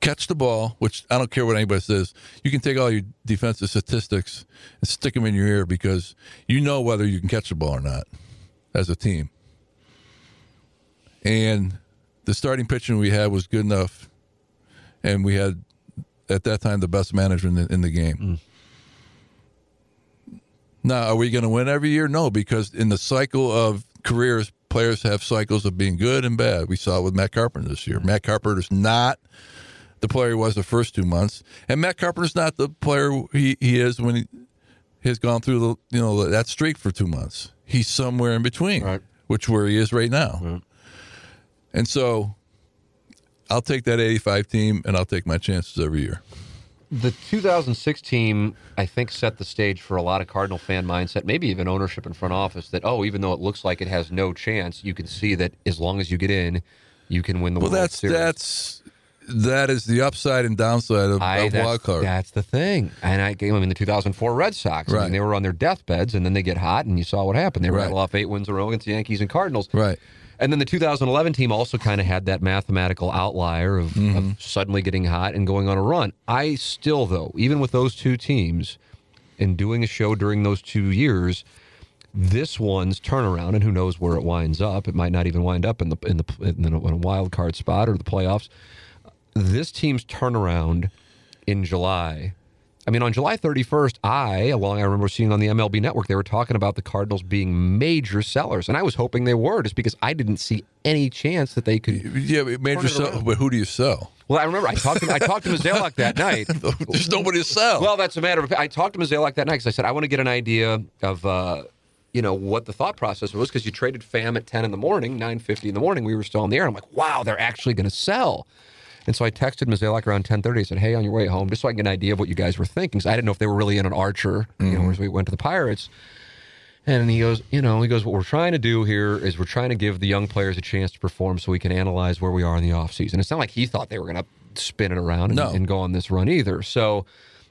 Catch the ball, which I don't care what anybody says. You can take all your defensive statistics and stick them in your ear because you know whether you can catch the ball or not as a team. And the starting pitching we had was good enough, and we had, at that time, the best management in the game. Mm. Now, are we going to win every year? No, because in the cycle of careers, players have cycles of being good and bad. We saw it with Matt Carpenter this year. Matt Carpenter's not the player he was the first 2 months, and Matt Carpenter's not the player he is when he has gone through that streak for 2 months. He's somewhere in between, right, which where he is right now. Mm. And so I'll take that 85 team, and I'll take my chances every year. The 2006 team, I think, set the stage for a lot of Cardinal fan mindset, maybe even ownership and front office, that, even though it looks like it has no chance, you can see that as long as you get in, you can win the World Series. Well, that is the upside and downside of wild card. That's the thing. And I mean, the 2004 Red Sox, right. I mean, they were on their deathbeds, and then they get hot, and you saw what happened. They rattle off 8 wins in a row against the Yankees and Cardinals. Right. And then the 2011 team also kind of had that mathematical outlier of suddenly getting hot and going on a run. I still, though, even with those two teams and doing a show during those 2 years, this one's turnaround, and who knows where it winds up. It might not even wind up in a wild card spot or the playoffs. This team's turnaround in July. I mean, on July 31st, I remember seeing on the MLB Network, they were talking about the Cardinals being major sellers, and I was hoping they were, just because I didn't see any chance that they could. Yeah, major sellers, but who do you sell? Well, I remember I talked to Mozeliak that night. There's nobody to sell. Well, that's a matter of. I talked to Mozeliak that night because I said I want to get an idea of, what the thought process was, because you traded Pham at 10 in the morning, 9:50 in the morning. We were still on the air. And I'm like, wow, they're actually going to sell. And so I texted Mizalek around 10:30. I said, hey, on your way home, just so I can get an idea of what you guys were thinking. So I didn't know if they were really in an Archer, you know, as we went to the Pirates. And he goes, what we're trying to do here is we're trying to give the young players a chance to perform so we can analyze where we are in the offseason. It's not like he thought they were going to spin it around and go on this run either. So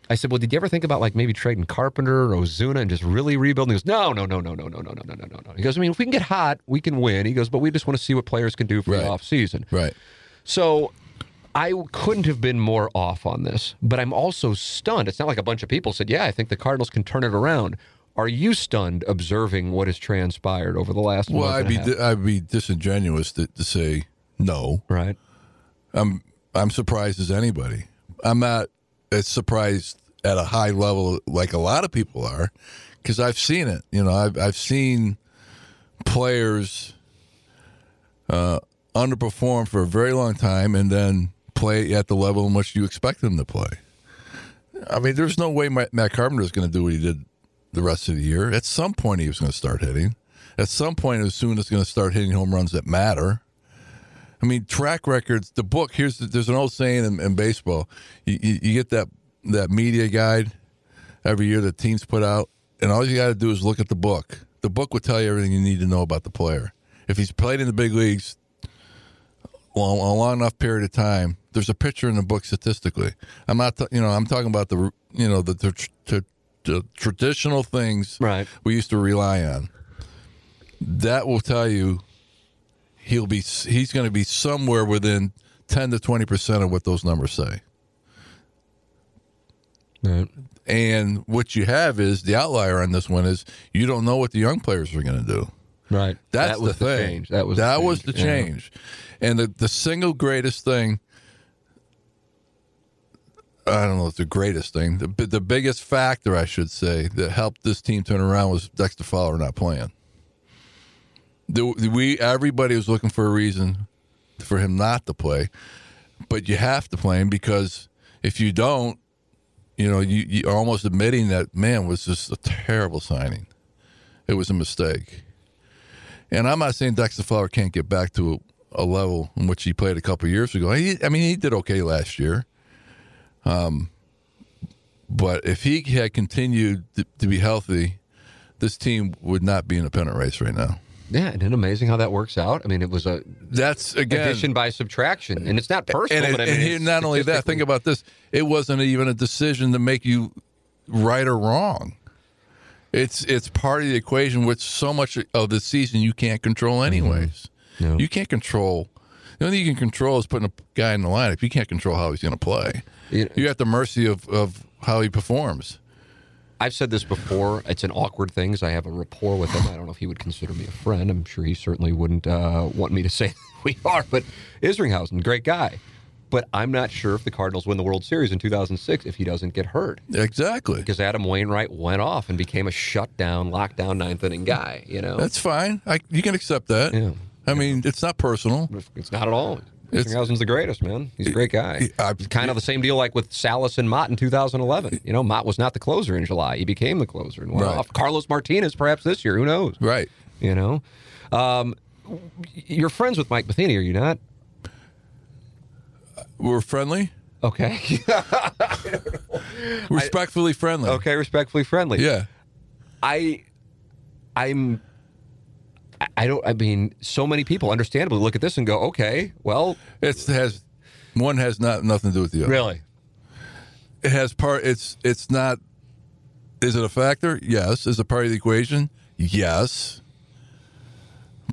I said, well, did you ever think about like maybe trading Carpenter or Ozuna and just really rebuilding? He goes, no. He goes, I mean, if we can get hot, we can win. He goes, but we just want to see what players can do for the offseason. Right. So I couldn't have been more off on this, but I'm also stunned. It's not like a bunch of people said, yeah, I think the Cardinals can turn it around. Are you stunned observing what has transpired over the last month? Well, I'd be disingenuous to say no. Right. I'm surprised as anybody. I'm not as surprised at a high level like a lot of people are, because I've seen it. You know, I've seen players underperform for a very long time and then play at the level in which you expect them to play. I mean, there's no way Matt Carpenter is going to do what he did the rest of the year. At some point, he was going to start hitting. At some point, Ozuna is going to start hitting home runs that matter. I mean, track records, the book, there's an old saying in baseball. You get that media guide every year that teams put out, and all you got to do is look at the book. The book will tell you everything you need to know about the player. If he's played in the big leagues a long enough period of time, there's a picture in the book statistically. I'm not, I'm talking about the traditional things we used to rely on. That will tell you he's going to be somewhere within 10 to 20% of what those numbers say. Right. And what you have is the outlier on this one is you don't know what the young players are going to do. Right. That was the thing. Change. That was the change. Yeah. And the single greatest thing, I don't know if the greatest thing, the biggest factor, I should say, that helped this team turn around was Dexter Fowler not playing. Everybody was looking for a reason for him not to play, but you have to play him, because if you don't, you're almost admitting that, man, was just a terrible signing. It was a mistake. And I'm not saying Dexter Fowler can't get back to a level in which he played a couple of years ago. He did okay last year. But if he had continued to be healthy, this team would not be in a pennant race right now. Yeah, isn't it amazing how that works out? I mean, it was addition by subtraction, and it's not personal. Not only that, think about this: it wasn't even a decision to make you right or wrong. It's part of the equation, which so much of the season you can't control anyways. Mm-hmm. Yeah. You can't control. The only thing you can control is putting a guy in the lineup. You can't control how he's going to play. You're at the mercy of how he performs. I've said this before. It's an awkward thing, because I have a rapport with him. I don't know if he would consider me a friend. I'm sure he certainly wouldn't want me to say we are. But Isringhausen, great guy. But I'm not sure if the Cardinals win the World Series in 2006 if he doesn't get hurt. Exactly. Because Adam Wainwright went off and became a shutdown, lockdown, ninth-inning guy. That's fine. You can accept that. Yeah. I mean, it's not personal. It's not at all. Isringhausen's the greatest, man. He's a great guy. It's kind of the same deal like with Salas and Mott in 2011. Mott was not the closer in July. He became the closer and went off. Carlos Martinez perhaps this year. Who knows? Right. You're friends with Mike Matheny, are you not? We're friendly. Okay. Respectfully friendly. Okay, respectfully friendly. Yeah. So many people understandably look at this and go, okay, well. It has nothing to do with the other. Really? It has it's not, is it a factor? Yes. Is it part of the equation? Yes.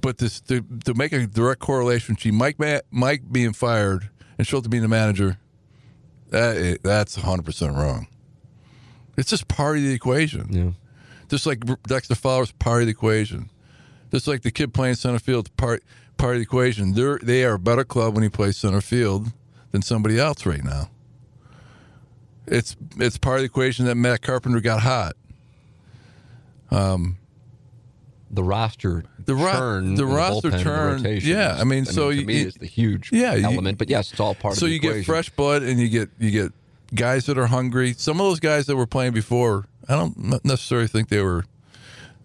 But to make a direct correlation, Mike being fired and Schulte being the manager, that's 100% wrong. It's just part of the equation. Yeah. Just like Dexter Fowler's part of the equation. Just like the kid playing center field, part of the equation. They are a better club when he plays center field than somebody else right now. It's part of the equation that Matt Carpenter got hot. The roster turn. The roster turn. Yeah, I mean, so to me, it's the huge element. But yes, it's all part of the equation. So you get fresh blood, and you get guys that are hungry. Some of those guys that were playing before, I don't necessarily think they were.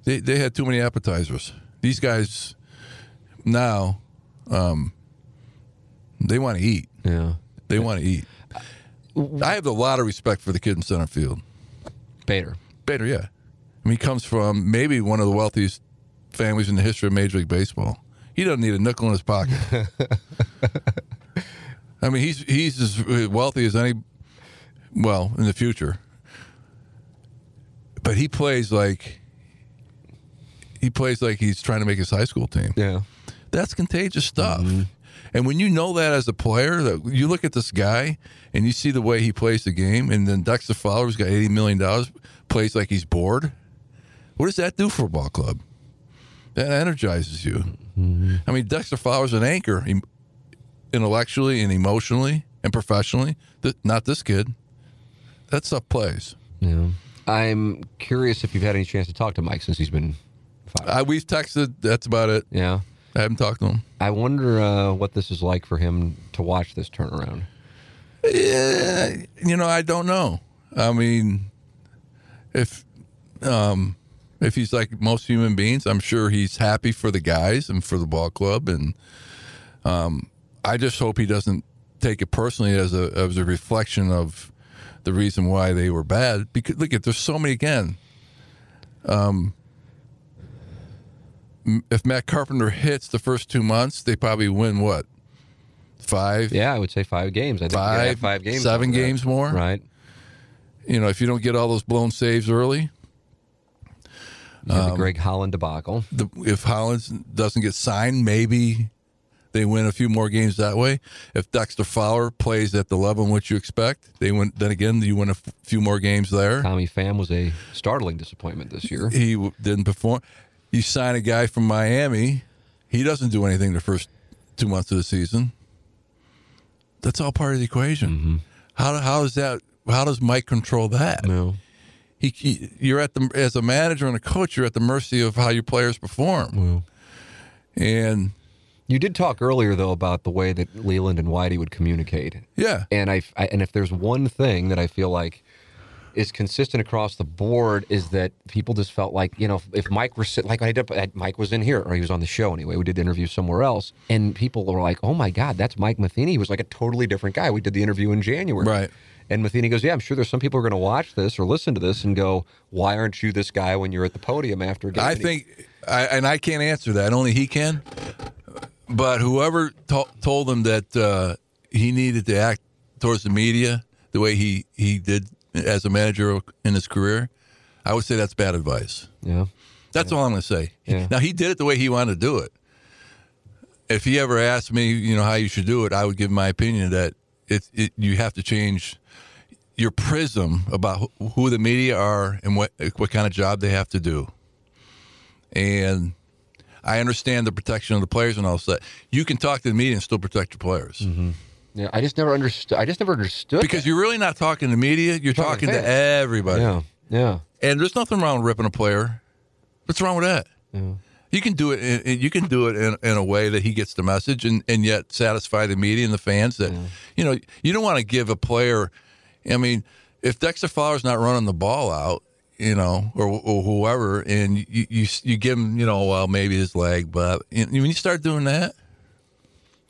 They had too many appetizers. These guys now, they want to eat. Yeah. They want to eat. I have a lot of respect for the kid in center field. Bader, yeah. I mean, he comes from maybe one of the wealthiest families in the history of Major League Baseball. He doesn't need a nickel in his pocket. I mean, he's as wealthy as any, well, in the future. But he plays like he's trying to make his high school team. Yeah. That's contagious stuff. Mm-hmm. And when you know that as a player, that you look at this guy and you see the way he plays the game, and then Dexter Fowler's got $80 million, plays like he's bored. What does that do for a ball club? That energizes you. Mm-hmm. I mean, Dexter Fowler's an anchor intellectually and emotionally and professionally. Not this kid. That stuff plays. Yeah. I'm curious if you've had any chance to talk to Mike since he's been fired. We've texted. That's about it. Yeah. I haven't talked to him. I wonder what this is like for him to watch this turnaround. Yeah, you know, I don't know. I mean, if he's like most human beings, I'm sure he's happy for the guys and for the ball club. And I just hope he doesn't take it personally as a reflection of the reason why they were bad. Because look, there's so many again. If Matt Carpenter hits the first 2 months, they probably win what? Five? Yeah, I would say 5 games. I think five games. 7 games more. Right. You know, if you don't get all those blown saves early. Yeah, the Greg Holland debacle. If Holland doesn't get signed, maybe they win a few more games that way. If Dexter Fowler plays at the level in which you expect, they win. Then again, you win a few more games there. Tommy Pham was a startling disappointment this year. He didn't perform. You sign a guy from Miami, he doesn't do anything the first 2 months of the season. That's all part of the equation. Mm-hmm. How is that? How does Mike control that? No, you're at the as a manager and a coach, you're at the mercy of how your players perform. Well. And you did talk earlier though about the way that Leyland and Whitey would communicate. Yeah, and I if there's one thing that I feel like is consistent across the board is that people just felt like, you know, if Mike were sitting, like Mike was in here, or he was on the show anyway, we did the interview somewhere else, and people were like, oh my God, that's Mike Matheny. He was like a totally different guy. We did the interview in January. Right. And Matheny goes, yeah, I'm sure there's some people who are going to watch this or listen to this and go, why aren't you this guy when you're at the podium after a game? I can't answer that. Only he can. But whoever told him that he needed to act towards the media the way he did as a manager in his career, I would say that's bad advice. Yeah, that's all I'm going to say. Yeah. Now, he did it the way he wanted to do it. If he ever asked me, you know, how you should do it, I would give my opinion that you have to change your prism about who the media are and what kind of job they have to do. And I understand the protection of the players and all that. You can talk to the media and still protect your players. Mm-hmm. Yeah, I just never understood. Because that. You're really not talking to media. You're talking to everybody. Yeah, yeah. And there's nothing wrong with ripping a player. What's wrong with that? Yeah. You can do it. In a way that he gets the message, and yet satisfy the media and the fans. That you know, you don't want to give a player. I mean, if Dexter Fowler's not running the ball out, you know, or whoever, and you give him, you know, well, maybe his leg, but when you start doing that,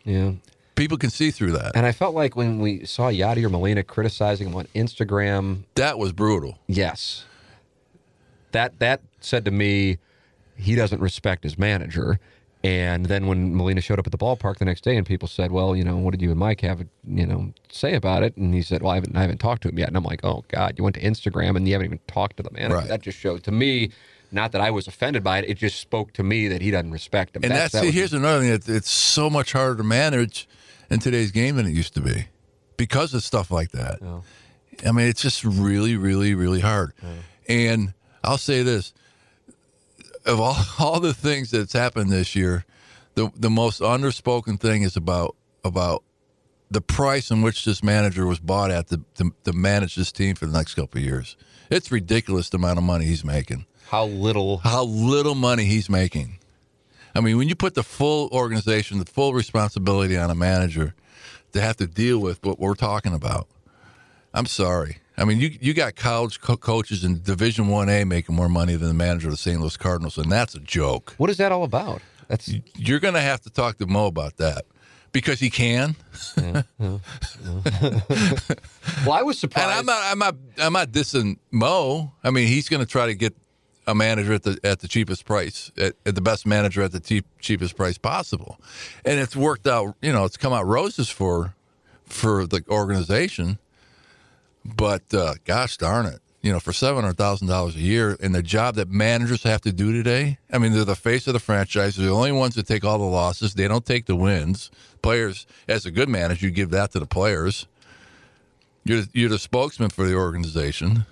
yeah. People can see through that. And I felt like when we saw Yadier Molina criticizing him on Instagram. That was brutal. Yes. That said to me, he doesn't respect his manager. And then when Molina showed up at the ballpark the next day and people said, well, you know, what did you and Mike have, you know, say about it? And he said, well, I haven't talked to him yet. And I'm like, oh, God, you went to Instagram and you haven't even talked to the manager. Right. That just showed to me, not that I was offended by it, it just spoke to me that he doesn't respect him. And here's another thing. It's so much harder to manage in today's game than it used to be because of stuff like that. Oh. I mean, it's just really, really, really hard. Oh. And I'll say this. Of all the things that's happened this year, the most underspoken thing is about the price in which this manager was bought at to manage this team for the next couple of years. It's ridiculous the amount of money he's making. How little money he's making. I mean, when you put the full organization, the full responsibility on a manager to have to deal with what we're talking about, I'm sorry. I mean, you got college coaches in Division 1A making more money than the manager of the St. Louis Cardinals, and that's a joke. What is that all about? You're going to have to talk to Mo about that. because he can. Well, I was surprised. And I'm not dissing Mo. I mean, he's going to try to get a manager at the cheapest price, at the best manager at the cheapest price possible, and it's worked out. You know, it's come out roses for the organization. But gosh darn it, you know, for $700,000 a year and the job that managers have to do today, I mean, they're the face of the franchise. They're the only ones that take all the losses. They don't take the wins. Players, as a good manager, you give that to the players. You're the spokesman for the organization.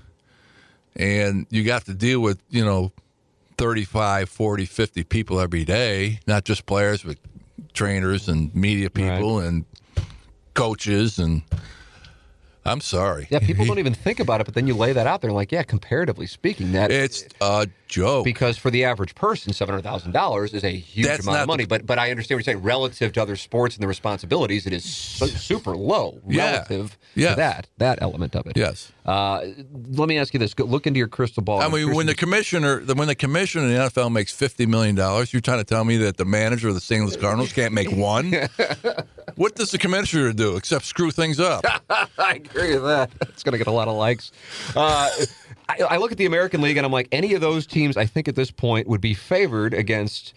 And you got to deal with, you know, 35, 40, 50 people every day, not just players, but trainers and media people and coaches. And I'm sorry. Yeah, people don't even think about it, but then you lay that out there like, yeah, comparatively speaking, that it's a joke. Because for the average person, $700,000 is a huge amount of money. But I understand what you're saying. Relative to other sports and the responsibilities, it is super low relative to that element of it. Yes. Let me ask you this. Look into your crystal ball. I mean, when the commissioner in the NFL makes $50 million, you're trying to tell me that the manager of the St. Louis Cardinals can't make one? What does the commissioner do except screw things up? I agree with that. It's going to get a lot of likes. I look at the American League, and I'm like, any of those teams, I think at this point, would be favored against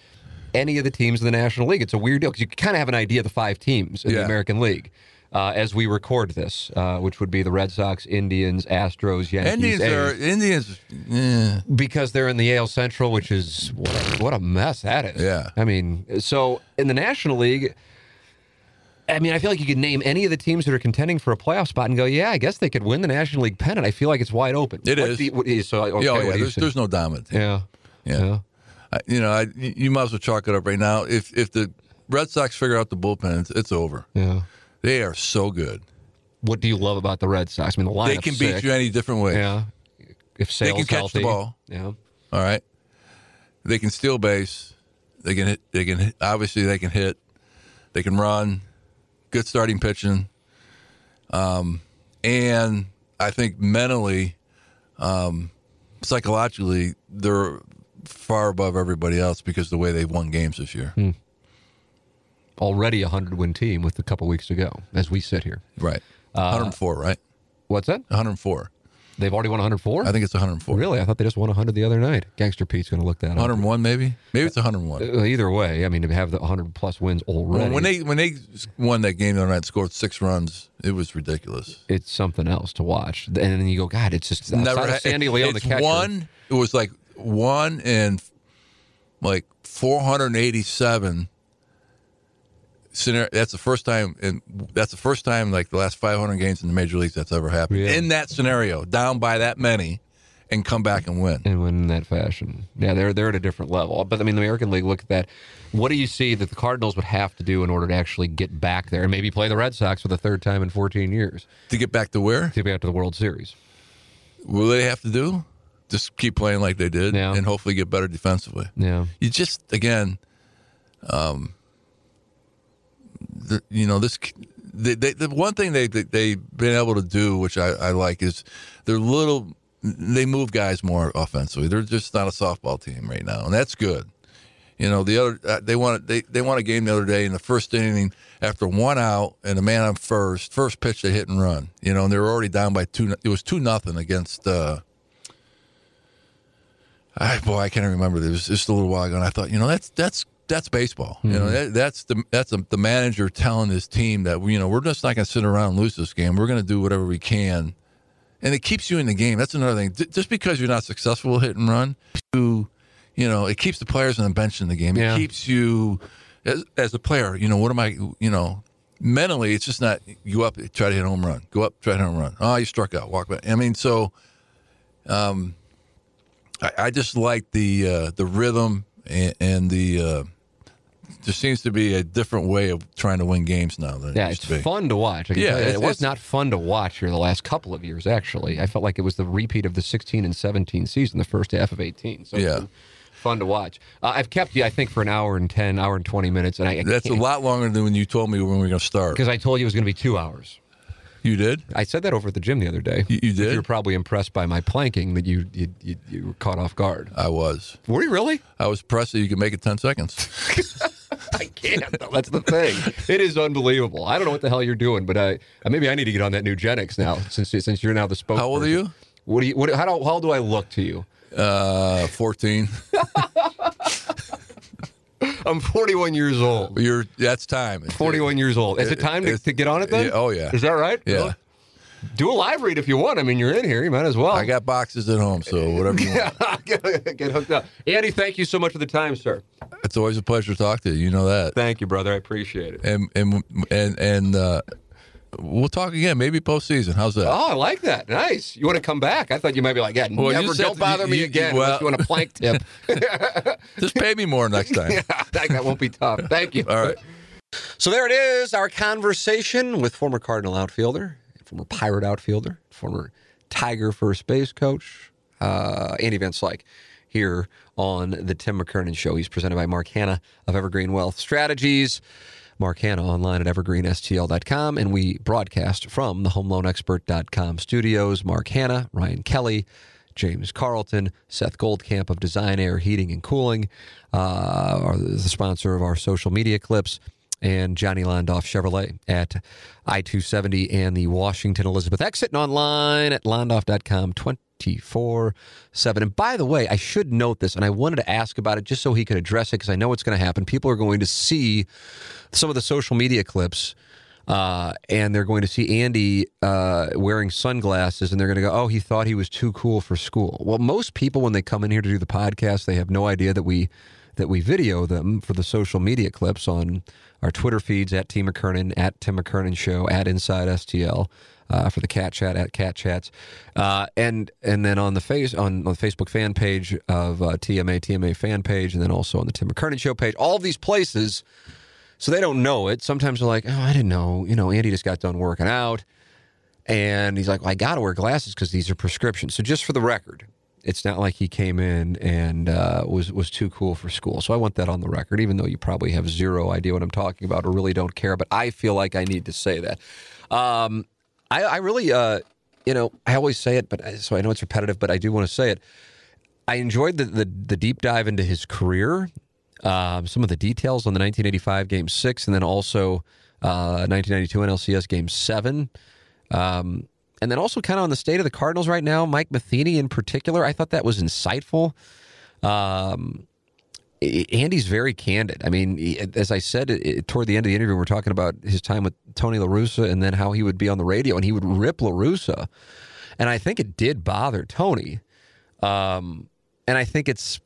any of the teams in the National League. It's a weird deal because you kind of have an idea of the five teams in the American League. As we record this, which would be the Red Sox, Indians, Astros, Yankees. Indians. Yeah. Because they're in the AL Central, which is what a mess that is. Yeah. I mean, so in the National League, I mean, I feel like you could name any of the teams that are contending for a playoff spot and go, yeah, I guess they could win the National League pennant. I feel like it's wide open. There's no dominant team. Yeah. You might as well chalk it up right now. If the Red Sox figure out the bullpen, it's over. Yeah. They are so good. What do you love about the Red Sox? I mean, the lineup. They can beat you any different way. Yeah. If Sale's healthy, they can catch the ball. Yeah. All right. They can steal base. They can hit. Obviously, they can hit. They can run. Good starting pitching. And I think mentally, psychologically, they're far above everybody else because of the way they've won games this year. Hmm. Already a 100-win team with a couple weeks to go as we sit here. Right. 104, right? What's that? 104. They've already won 104? I think it's 104. Really? I thought they just won 100 the other night. Gangster Pete's going to look that up. 101 maybe? Maybe it's 101. Either way, I mean, to have the 100-plus wins already. Well, when they won that game the other night, scored 6 runs, it was ridiculous. It's something else to watch. And then you go, God, it's just Sandy Leone, the catcher. It was like 1 and like 487. That's the first time like the last 500 games in the major leagues that's ever happened. Yeah. In that scenario, down by that many, and come back and win. And win in that fashion. Yeah, they're at a different level. But I mean, the American League, look at that. What do you see that the Cardinals would have to do in order to actually get back there and maybe play the Red Sox for the third time in 14 years? To get back to where? To get back to the World Series. What do they have to do? Just keep playing like they did and hopefully get better defensively. Yeah. You just, again, you know, this. The one thing they've been able to do, which I like, is they move guys more offensively. They're just not a softball team right now, and that's good. You know, they won a game the other day in the first inning after one out and a man on first pitch they hit and run. You know, and they were already down by 2. It was 2-0 against. I can't remember. It was just a little while ago, and I thought, you know, that's baseball. Mm-hmm. You know, that's the manager telling his team that, you know, we're just not going to sit around and lose this game. We're going to do whatever we can. And it keeps you in the game. That's another thing. Just because you're not successful hit and run, you know, it keeps the players on the bench in the game. Yeah. It keeps you, as a player, you know, what am I, you know, mentally, it's just not, you up, try to hit a home run. Go up, try to hit a home run. Oh, you struck out, walk back. I mean, so I just like the rhythm and the there seems to be a different way of trying to win games now. It's fun to watch. It was not fun to watch here the last couple of years, actually. I felt like it was the repeat of the 16 and 17 season, the first half of 18. So yeah. Fun to watch. I've kept you, I think, for an hour and 20 minutes. And that's a lot longer than when you told me when we were going to start. Because I told you it was going to be 2 hours. You did? I said that over at the gym the other day. You did? You were probably impressed by my planking that you were caught off guard. I was. Were you really? I was impressed that you could make it 10 seconds. I can't, though. That's the thing. It is unbelievable. I don't know what the hell you're doing, but maybe I need to get on that Nugenix now since you're now the spokesperson. How old are you? How old do I look to you? 14. I'm 41 years old. That's time. 41 years old. Is it time to get on it then? Yeah, oh, yeah. Is that right? Yeah. Really? Do a live read if you want. I mean, you're in here. You might as well. I got boxes at home, so whatever you want. Get hooked up. Andy, thank you so much for the time, sir. It's always a pleasure to talk to you. You know that. Thank you, brother. I appreciate it. And we'll talk again, maybe postseason. How's that? Oh, I like that. Nice. You want to come back? I thought you might be like, yeah, well, never. Don't bother me again unless you want a plank tip. Just pay me more next time. Yeah, that won't be tough. Thank you. All right. So there it is, our conversation with former Cardinal outfielder, former Pirate outfielder, former Tiger first base coach, Andy Van Slyke, here on the Tim McKernan Show. He's presented by Mark Hanna of Evergreen Wealth Strategies. Mark Hanna online at evergreenstl.com, and we broadcast from the HomeLoanExpert.com studios. Mark Hanna, Ryan Kelly, James Carlton, Seth Goldcamp of Design Air Heating and Cooling are the sponsor of our social media clips. And Johnny Landoff Chevrolet at I-270 and the Washington Elizabeth exit, and online at landoff.com 24/7. And by the way, I should note this, and I wanted to ask about it just so he could address it, because I know it's going to happen. People are going to see some of the social media clips, and they're going to see Andy wearing sunglasses, and they're going to go, oh, he thought he was too cool for school. Well, most people, when they come in here to do the podcast, they have no idea that we video them for the social media clips on our Twitter feeds at T McKernan, at Tim McKernan Show, at Inside STL, for the Cat Chat, at Cat Chats, and then on the Facebook fan page of TMA fan page, and then also on the Tim McKernan Show page. All these places, so they don't know it. Sometimes they're like, oh, I didn't know. You know, Andy just got done working out, and he's like, well, I got to wear glasses because these are prescription. So just for the record, it's not like he came in and was too cool for school. So I want that on the record, even though you probably have zero idea what I'm talking about or really don't care. But I feel like I need to say that. I really, I always say it, so I know it's repetitive, but I do want to say it. I enjoyed the deep dive into his career, some of the details on the 1985 Game 6, and then also 1992 NLCS Game 7. And then also kind of on the state of the Cardinals right now, Mike Matheny in particular. I thought that was insightful. Andy's very candid. I mean, as I said toward the end of the interview, we're talking about his time with Tony La Russa and then how he would be on the radio and he would rip La Russa. And I think it did bother Tony. And I think it's,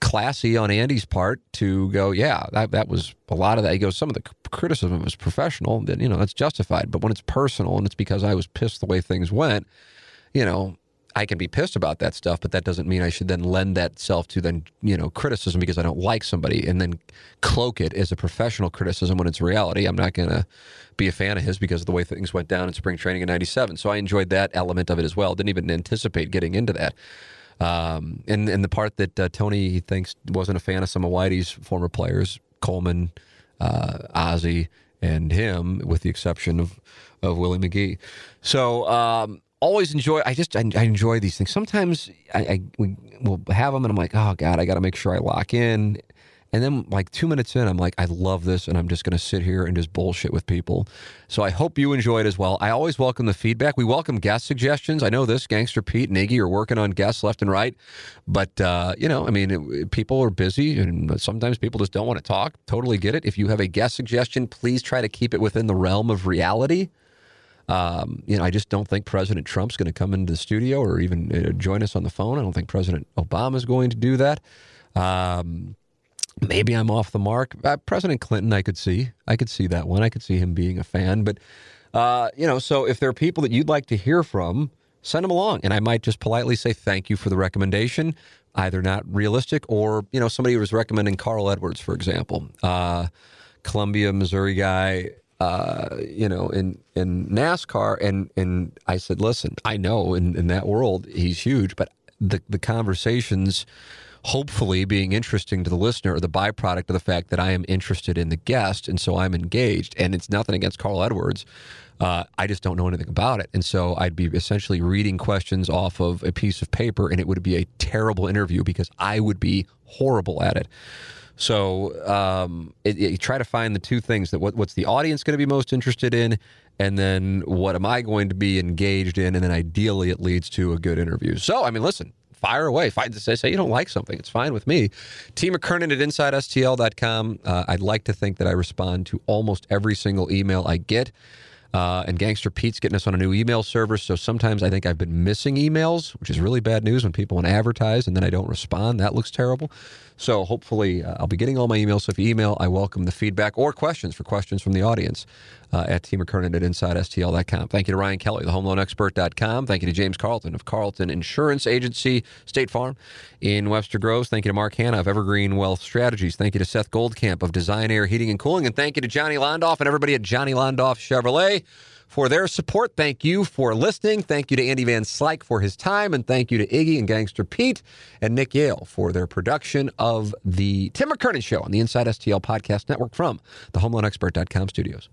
classy on Andy's part to go, yeah, that was a lot of that. He goes, some of the criticism was professional, then, that's justified. But when it's personal and it's because I was pissed the way things went, I can be pissed about that stuff, but that doesn't mean I should then lend that self to then, criticism because I don't like somebody and then cloak it as a professional criticism when it's reality. I'm not going to be a fan of his because of the way things went down in spring training in 97. So I enjoyed that element of it as well. Didn't even anticipate getting into that. And the part that Tony thinks wasn't a fan of some of Whitey's former players, Coleman, Ozzie, and him, with the exception of Willie McGee. So always enjoy. I enjoy these things. Sometimes we'll have them, and I'm like, oh God, I got to make sure I lock in. And then like 2 minutes in, I'm like, I love this, and I'm just going to sit here and just bullshit with people. So I hope you enjoy it as well. I always welcome the feedback. We welcome guest suggestions. I know this, Gangster Pete and Iggy are working on guests left and right. But, people are busy, and sometimes people just don't want to talk. Totally get it. If you have a guest suggestion, please try to keep it within the realm of reality. I just don't think President Trump's going to come into the studio or even join us on the phone. I don't think President Obama's going to do that. Maybe I'm off the mark. President Clinton, I could see that one. I could see him being a fan. But, so if there are people that you'd like to hear from, send them along. And I might just politely say thank you for the recommendation, either not realistic or, somebody was recommending Carl Edwards, for example, Columbia, Missouri guy, in NASCAR. And I said, listen, I know in that world he's huge, but the conversations hopefully being interesting to the listener or the byproduct of the fact that I am interested in the guest, and so I'm engaged. And it's nothing against Carl Edwards. I just don't know anything about it. And so I'd be essentially reading questions off of a piece of paper, and it would be a terrible interview because I would be horrible at it. So you try to find the two things that what's the audience going to be most interested in, and then what am I going to be engaged in, and then ideally it leads to a good interview. So, I mean, listen, fire away. Say you don't like something. It's fine with me. Team McKernan at InsideSTL.com. I'd like to think that I respond to almost every single email I get. And Gangster Pete's getting us on a new email server, so sometimes I think I've been missing emails, which is really bad news when people want to advertise and then I don't respond. That looks terrible. So hopefully I'll be getting all my emails. So if you email, I welcome the feedback or questions from the audience at teammckernan at InsideSTL.com. Thank you to Ryan Kelly, thehomeloanexpert.com. Thank you to James Carlton of Carlton Insurance Agency, State Farm in Webster Groves. Thank you to Mark Hanna of Evergreen Wealth Strategies. Thank you to Seth Goldcamp of Design Air Heating and Cooling. And thank you to Johnny Landoff and everybody at Johnny Landoff Chevrolet for their support. Thank you for listening. Thank you to Andy Van Slyke for his time. And thank you to Iggy and Gangster Pete and Nick Yale for their production of the Tim McKernan Show on the Inside STL Podcast Network from the HomeLoanExpert.com studios.